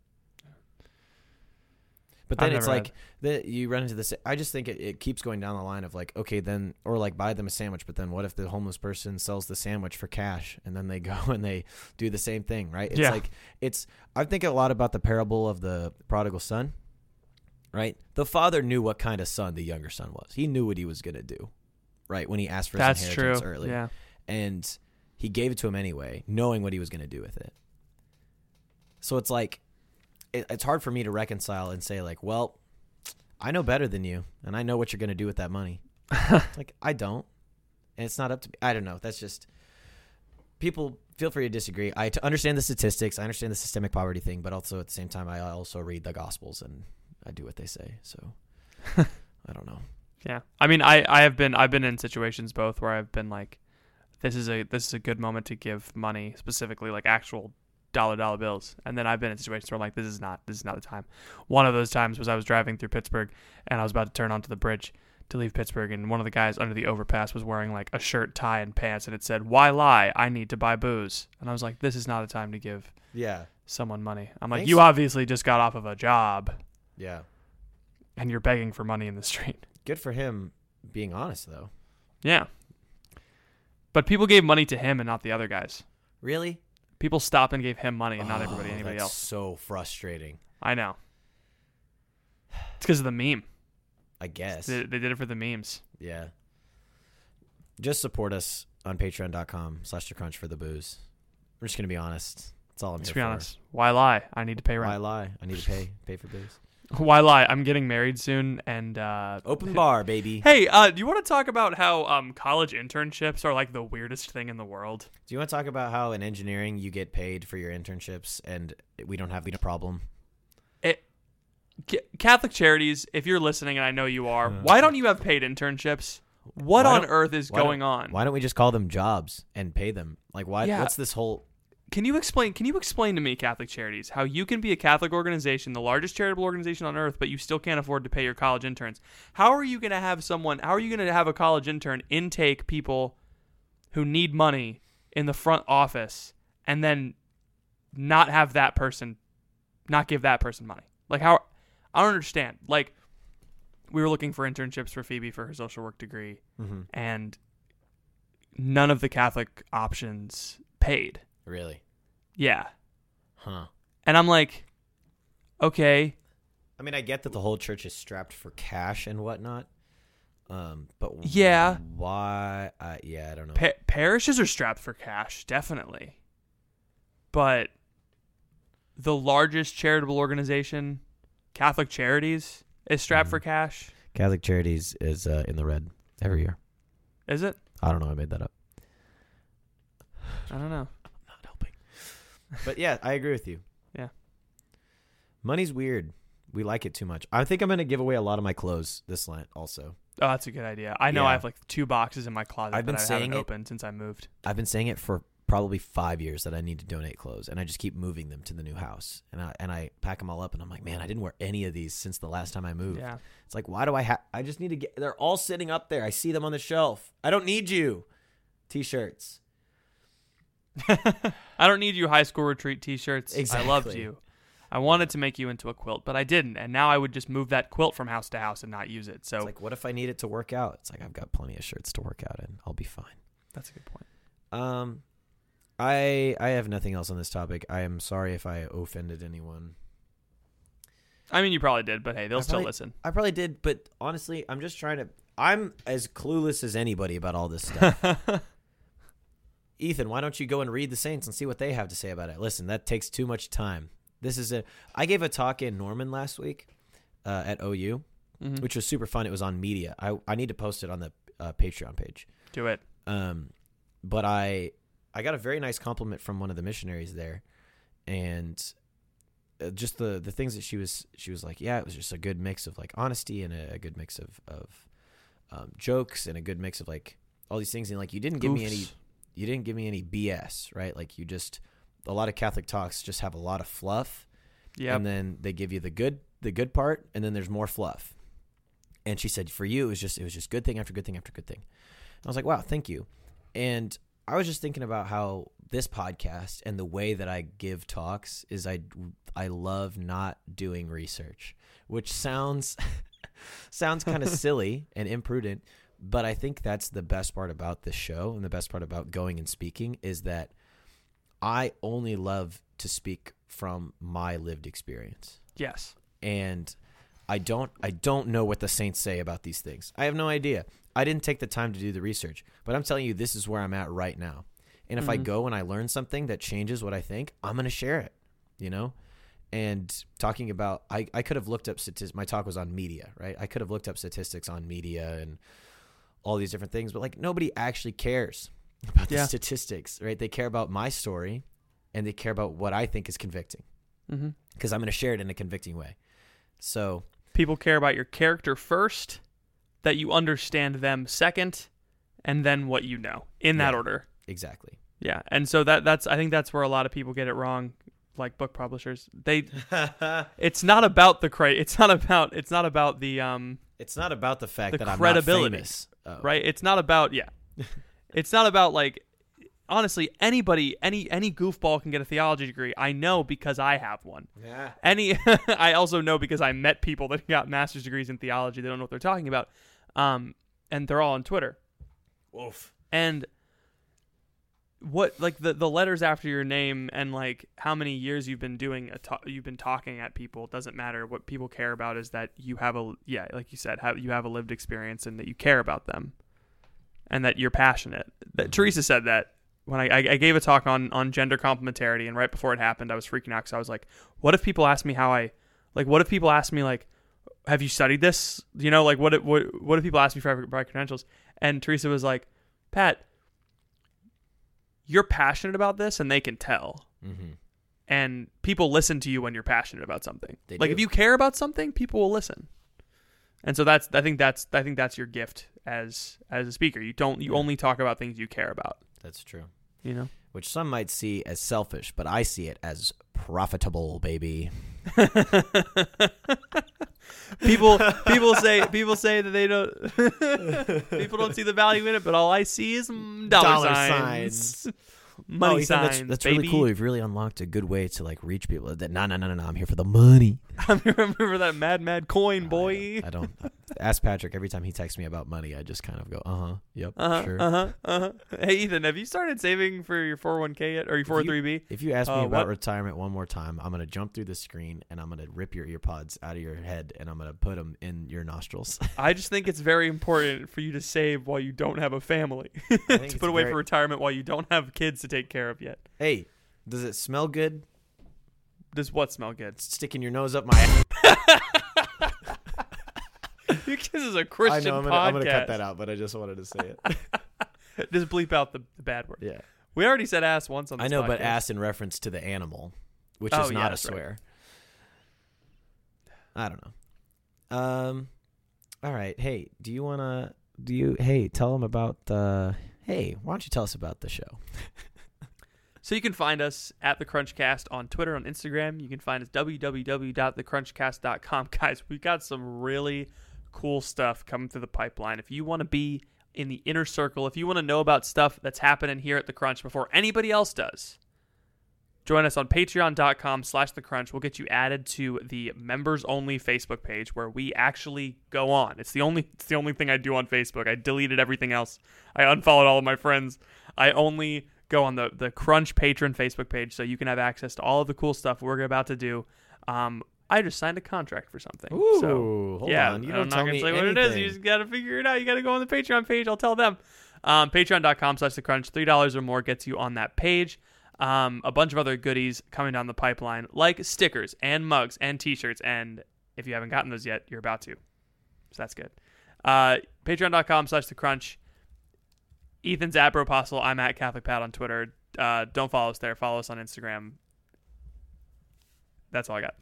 But then it's like, the, you run into this, I just think it, it keeps going down the line of like, okay, then, or like buy them a sandwich, but then what if the homeless person sells the sandwich for cash and then they go and they do the same thing, right? It's yeah. like, it's, I think a lot about the parable of the prodigal son, right? The father knew what kind of son the younger son was. He knew what he was going to do, right? When he asked for his inheritance early. Yeah. And he gave it to him anyway, knowing what he was going to do with it. So it's like, it's hard for me to reconcile and say like, well, I know better than you and I know what you're going to do with that money. Like I don't, and it's not up to me. I don't know. That's just people feel free to disagree. I to understand the statistics. I understand the systemic poverty thing, but also at the same time, I also read the Gospels and I do what they say. So I don't know. Yeah. I mean, I, I have been, I've been in situations both where I've been like, this is a, this is a good moment to give money, specifically like actual dollar dollar bills, and then I've been in situations where I'm like, this is not this is not the time. One of those times was I was driving through Pittsburgh and I was about to turn onto the bridge to leave Pittsburgh, and one of the guys under the overpass was wearing like a shirt, tie, and pants, and it said, "Why lie? I need to buy booze." And I was like, this is not a time to give yeah. someone money. I'm like, Thanks. You obviously just got off of a job. Yeah. And you're begging for money in the street. Good for him being honest, though. Yeah. But people gave money to him and not the other guys. Really? People stopped and gave him money and oh, not everybody, anybody that's else. So frustrating. I know. It's because of the meme. I guess. They, they did it for the memes. Yeah. Just support us on patreon.com slash the crunch for the booze. We're just going to be honest. That's all I'm just here for. Let's be honest. Why lie? I need to pay rent. Why lie? I need to pay pay for booze. Why lie? I'm getting married soon and... Uh, Open bar, baby. Hey, uh, do you want to talk about how um, college internships are like the weirdest thing in the world? Do you want to talk about how in engineering you get paid for your internships and we don't have the problem? Catholic Charities, if you're listening, and I know you are, why don't you have paid internships? What on earth is going on? Why don't we just call them jobs and pay them? Like, why? Yeah. What's this whole... Can you explain Can you explain to me, Catholic Charities, how you can be a Catholic organization, the largest charitable organization on earth, but you still can't afford to pay your college interns? How are you going to have someone... How are you going to have a college intern intake people who need money in the front office and then not have that person... Not give that person money? Like, how... I don't understand. Like, we were looking for internships for Phoebe for her social work degree, mm-hmm. and none of the Catholic options paid. Really? Yeah. Huh. And I'm like, okay. I mean, I get that the whole church is strapped for cash and whatnot, um, but yeah, why? Uh, yeah, I don't know. Pa- parishes are strapped for cash, definitely, but the largest charitable organization, Catholic Charities, is strapped mm-hmm. for cash. Catholic Charities is uh, in the red every year. Is it? I don't know. I made that up. I don't know. I'm not helping. But yeah, I agree with you. Yeah. Money's weird. We like it too much. I think I'm going to give away a lot of my clothes this Lent also. Oh, that's a good idea. I know yeah. I have like two boxes in my closet I've been that I haven't it, opened since I moved. I've been saying it for probably five years that I need to donate clothes, and I just keep moving them to the new house, and I and I pack them all up, and I'm like, man, I didn't wear any of these since the last time I moved. Yeah. It's like, why do I have? I just need to get. They're all sitting up there. I see them on the shelf. I don't need you. T-shirts. I don't need you. High school retreat T-shirts. Exactly. I loved you. I wanted to make you into a quilt, but I didn't, and now I would just move that quilt from house to house and not use it. So, it's like, what if I need it to work out? It's like, I've got plenty of shirts to work out in. I'll be fine. That's a good point. Um. I I have nothing else on this topic. I am sorry if I offended anyone. I mean, you probably did, but hey, they'll I still probably, listen. I probably did, but honestly, I'm just trying to... I'm as clueless as anybody about all this stuff. Ethan, why don't you go and read the Saints and see what they have to say about it? Listen, that takes too much time. This is a... I gave a talk in Norman last week uh, at O U, mm-hmm. which was super fun. It was on media. I, I need to post it on the uh, Patreon page. Do it. Um, But I... I got a very nice compliment from one of the missionaries there, and just the, the things that she was, she was like, yeah, it was just a good mix of like honesty and a, a good mix of, of um, jokes and a good mix of like all these things. And like, you didn't give Oops. me any, you didn't give me any B S, right? Like you just, a lot of Catholic talks just have a lot of fluff. Yeah. And then they give you the good, the good part. And then there's more fluff. And she said, for you, it was just, it was just good thing after good thing after good thing. And I was like, wow, thank you. And I was just thinking about how this podcast and the way that I give talks is I, I love not doing research, which sounds sounds kind of silly and imprudent, but I think that's the best part about this show and the best part about going and speaking is that I only love to speak from my lived experience. Yes. And I don't I don't know what the saints say about these things. I have no idea. I didn't take the time to do the research, but I'm telling you, this is where I'm at right now. And if mm-hmm. I go and I learn something that changes what I think, I'm going to share it, you know? And talking about, I, I could have looked up statistics. My talk was on media, right? I could have looked up statistics on media and all these different things, but like nobody actually cares about the yeah. statistics, right? They care about my story and they care about what I think is convicting because mm-hmm. I'm going to share it in a convicting way. So people care about your character first, that you understand them second, and then what you know in that yeah, order. Exactly. Yeah. And so that that's I think that's where a lot of people get it wrong, like book publishers. They it's not about the cra- it's not about it's not about the um It's not about the fact the that credibility, I'm not famous. Oh. Right? It's not about, yeah. It's not about, like, honestly, anybody, any any goofball can get a theology degree. I know because I have one. Yeah. Any, I also know because I met people that got master's degrees in theology. They don't know what they're talking about. Um, and they're all on Twitter. Woof. And what, like, the, the letters after your name and, like, how many years you've been doing, a to- you've been talking at people, it doesn't matter. What people care about is that you have a, yeah, like you said, have, you have a lived experience and that you care about them and that you're passionate. That, Teresa said that when I, I, I gave a talk on, on gender complementarity, and right before it happened, I was freaking out because I was like, what if people ask me how I, like, what if people ask me, like, have you studied this? You know, like, what if, what, what if people ask me for my credentials? And Teresa was like, Pat, you're passionate about this and they can tell. Mm-hmm. And people listen to you when you're passionate about something. They like do. If you care about something, people will listen. And so that's, I think that's, I think that's your gift as, as a speaker. You don't, you yeah. only talk about things you care about. That's true. You know, which some might see as selfish, but I see it as profitable, baby. people, people say, people say that they don't, people don't see the value in it, but all I see is dollar, dollar signs. signs, money oh, signs. That's, that's baby. Really cool. We've really unlocked a good way to like reach people. That no, no, no, no, no. I'm here for the money. I'm here for that mad, mad coin, boy. I don't, I don't ask Patrick every time he texts me about money. I just kind of go, uh huh, yep, uh-huh, sure, uh huh, uh huh. Hey Ethan, have you started saving for your four oh one k yet, or your four oh three b? If you ask me uh, about what? retirement one more time, I'm gonna jump through the screen and I'm gonna rip your earpods out of your head and I'm gonna put them in your nostrils. I just think it's very important for you to save while you don't have a family, to put away very... for retirement while you don't have kids to take care of yet. Hey, does it smell good? Does what smell good? Sticking your nose up my ass. This is a Christian I know, I'm gonna, podcast. I'm going to cut that out, but I just wanted to say it. Just bleep out the, the bad word. Yeah. We already said ass once on this I know, podcast. But ass in reference to the animal, which oh, is not yeah, a swear. Right. I don't know. Um. All right. Hey, do you want to, do you, hey, tell them about, uh, hey, why don't you tell us about the show? So you can find us at The Crunchcast on Twitter, on Instagram. You can find us w w w dot the crunchcast dot com. Guys, we've got some really cool stuff coming through the pipeline. If you want to be in the inner circle, if you want to know about stuff that's happening here at The Crunch before anybody else does, join us on patreon dot com slash the crunch. We'll get you added to the members only Facebook page where we actually go on. It's the only it's the only thing I do on Facebook. I deleted everything else. I unfollowed all of my friends. I only go on the the Crunch Patron Facebook page so you can have access to all of the cool stuff we're about to do. Um, I just signed a contract for something. Ooh, so, hold yeah, on. You don't I'm tell not going to say anything. What it is. You just got to figure it out. You got to go on the Patreon page. I'll tell them. Um, patreon dot com slash the crunch. three dollars or more gets you on that page. Um, a bunch of other goodies coming down the pipeline, like stickers and mugs and T-shirts. And if you haven't gotten those yet, you're about to. So that's good. Uh, patreon dot com slash the crunch. Ethan's at Bropostle. I'm at Catholic Pat on Twitter. Uh, don't follow us there. Follow us on Instagram. That's all I got.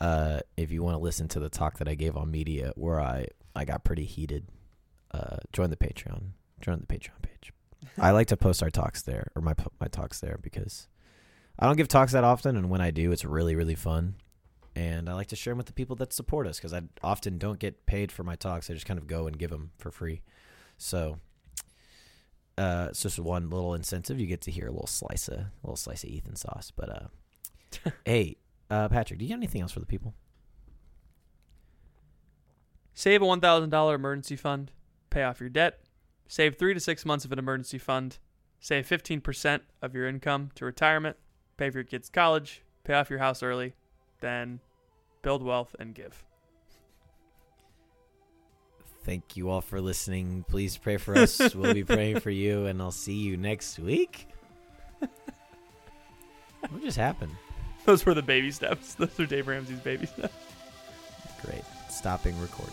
Uh, if you want to listen to the talk that I gave on media where I, I got pretty heated, uh, join the Patreon. Join the Patreon page. I like to post our talks there, or my my talks there, because I don't give talks that often, and when I do, it's really, really fun. And I like to share them with the people that support us, because I often don't get paid for my talks. I just kind of go and give them for free. So uh, it's just one little incentive. You get to hear a little slice of, a little slice of Ethan sauce. But uh, hey, Uh, Patrick, do you have anything else for the people? Save a one thousand dollars emergency fund. Pay off your debt. Save three to six months of an emergency fund. Save fifteen percent of your income to retirement. Pay for your kids' college. Pay off your house early. Then build wealth and give. Thank you all for listening. Please pray for us. We'll be praying for you, and I'll see you next week. What just happened? Those were the baby steps. Those are Dave Ramsey's baby steps. Great. Stopping recording.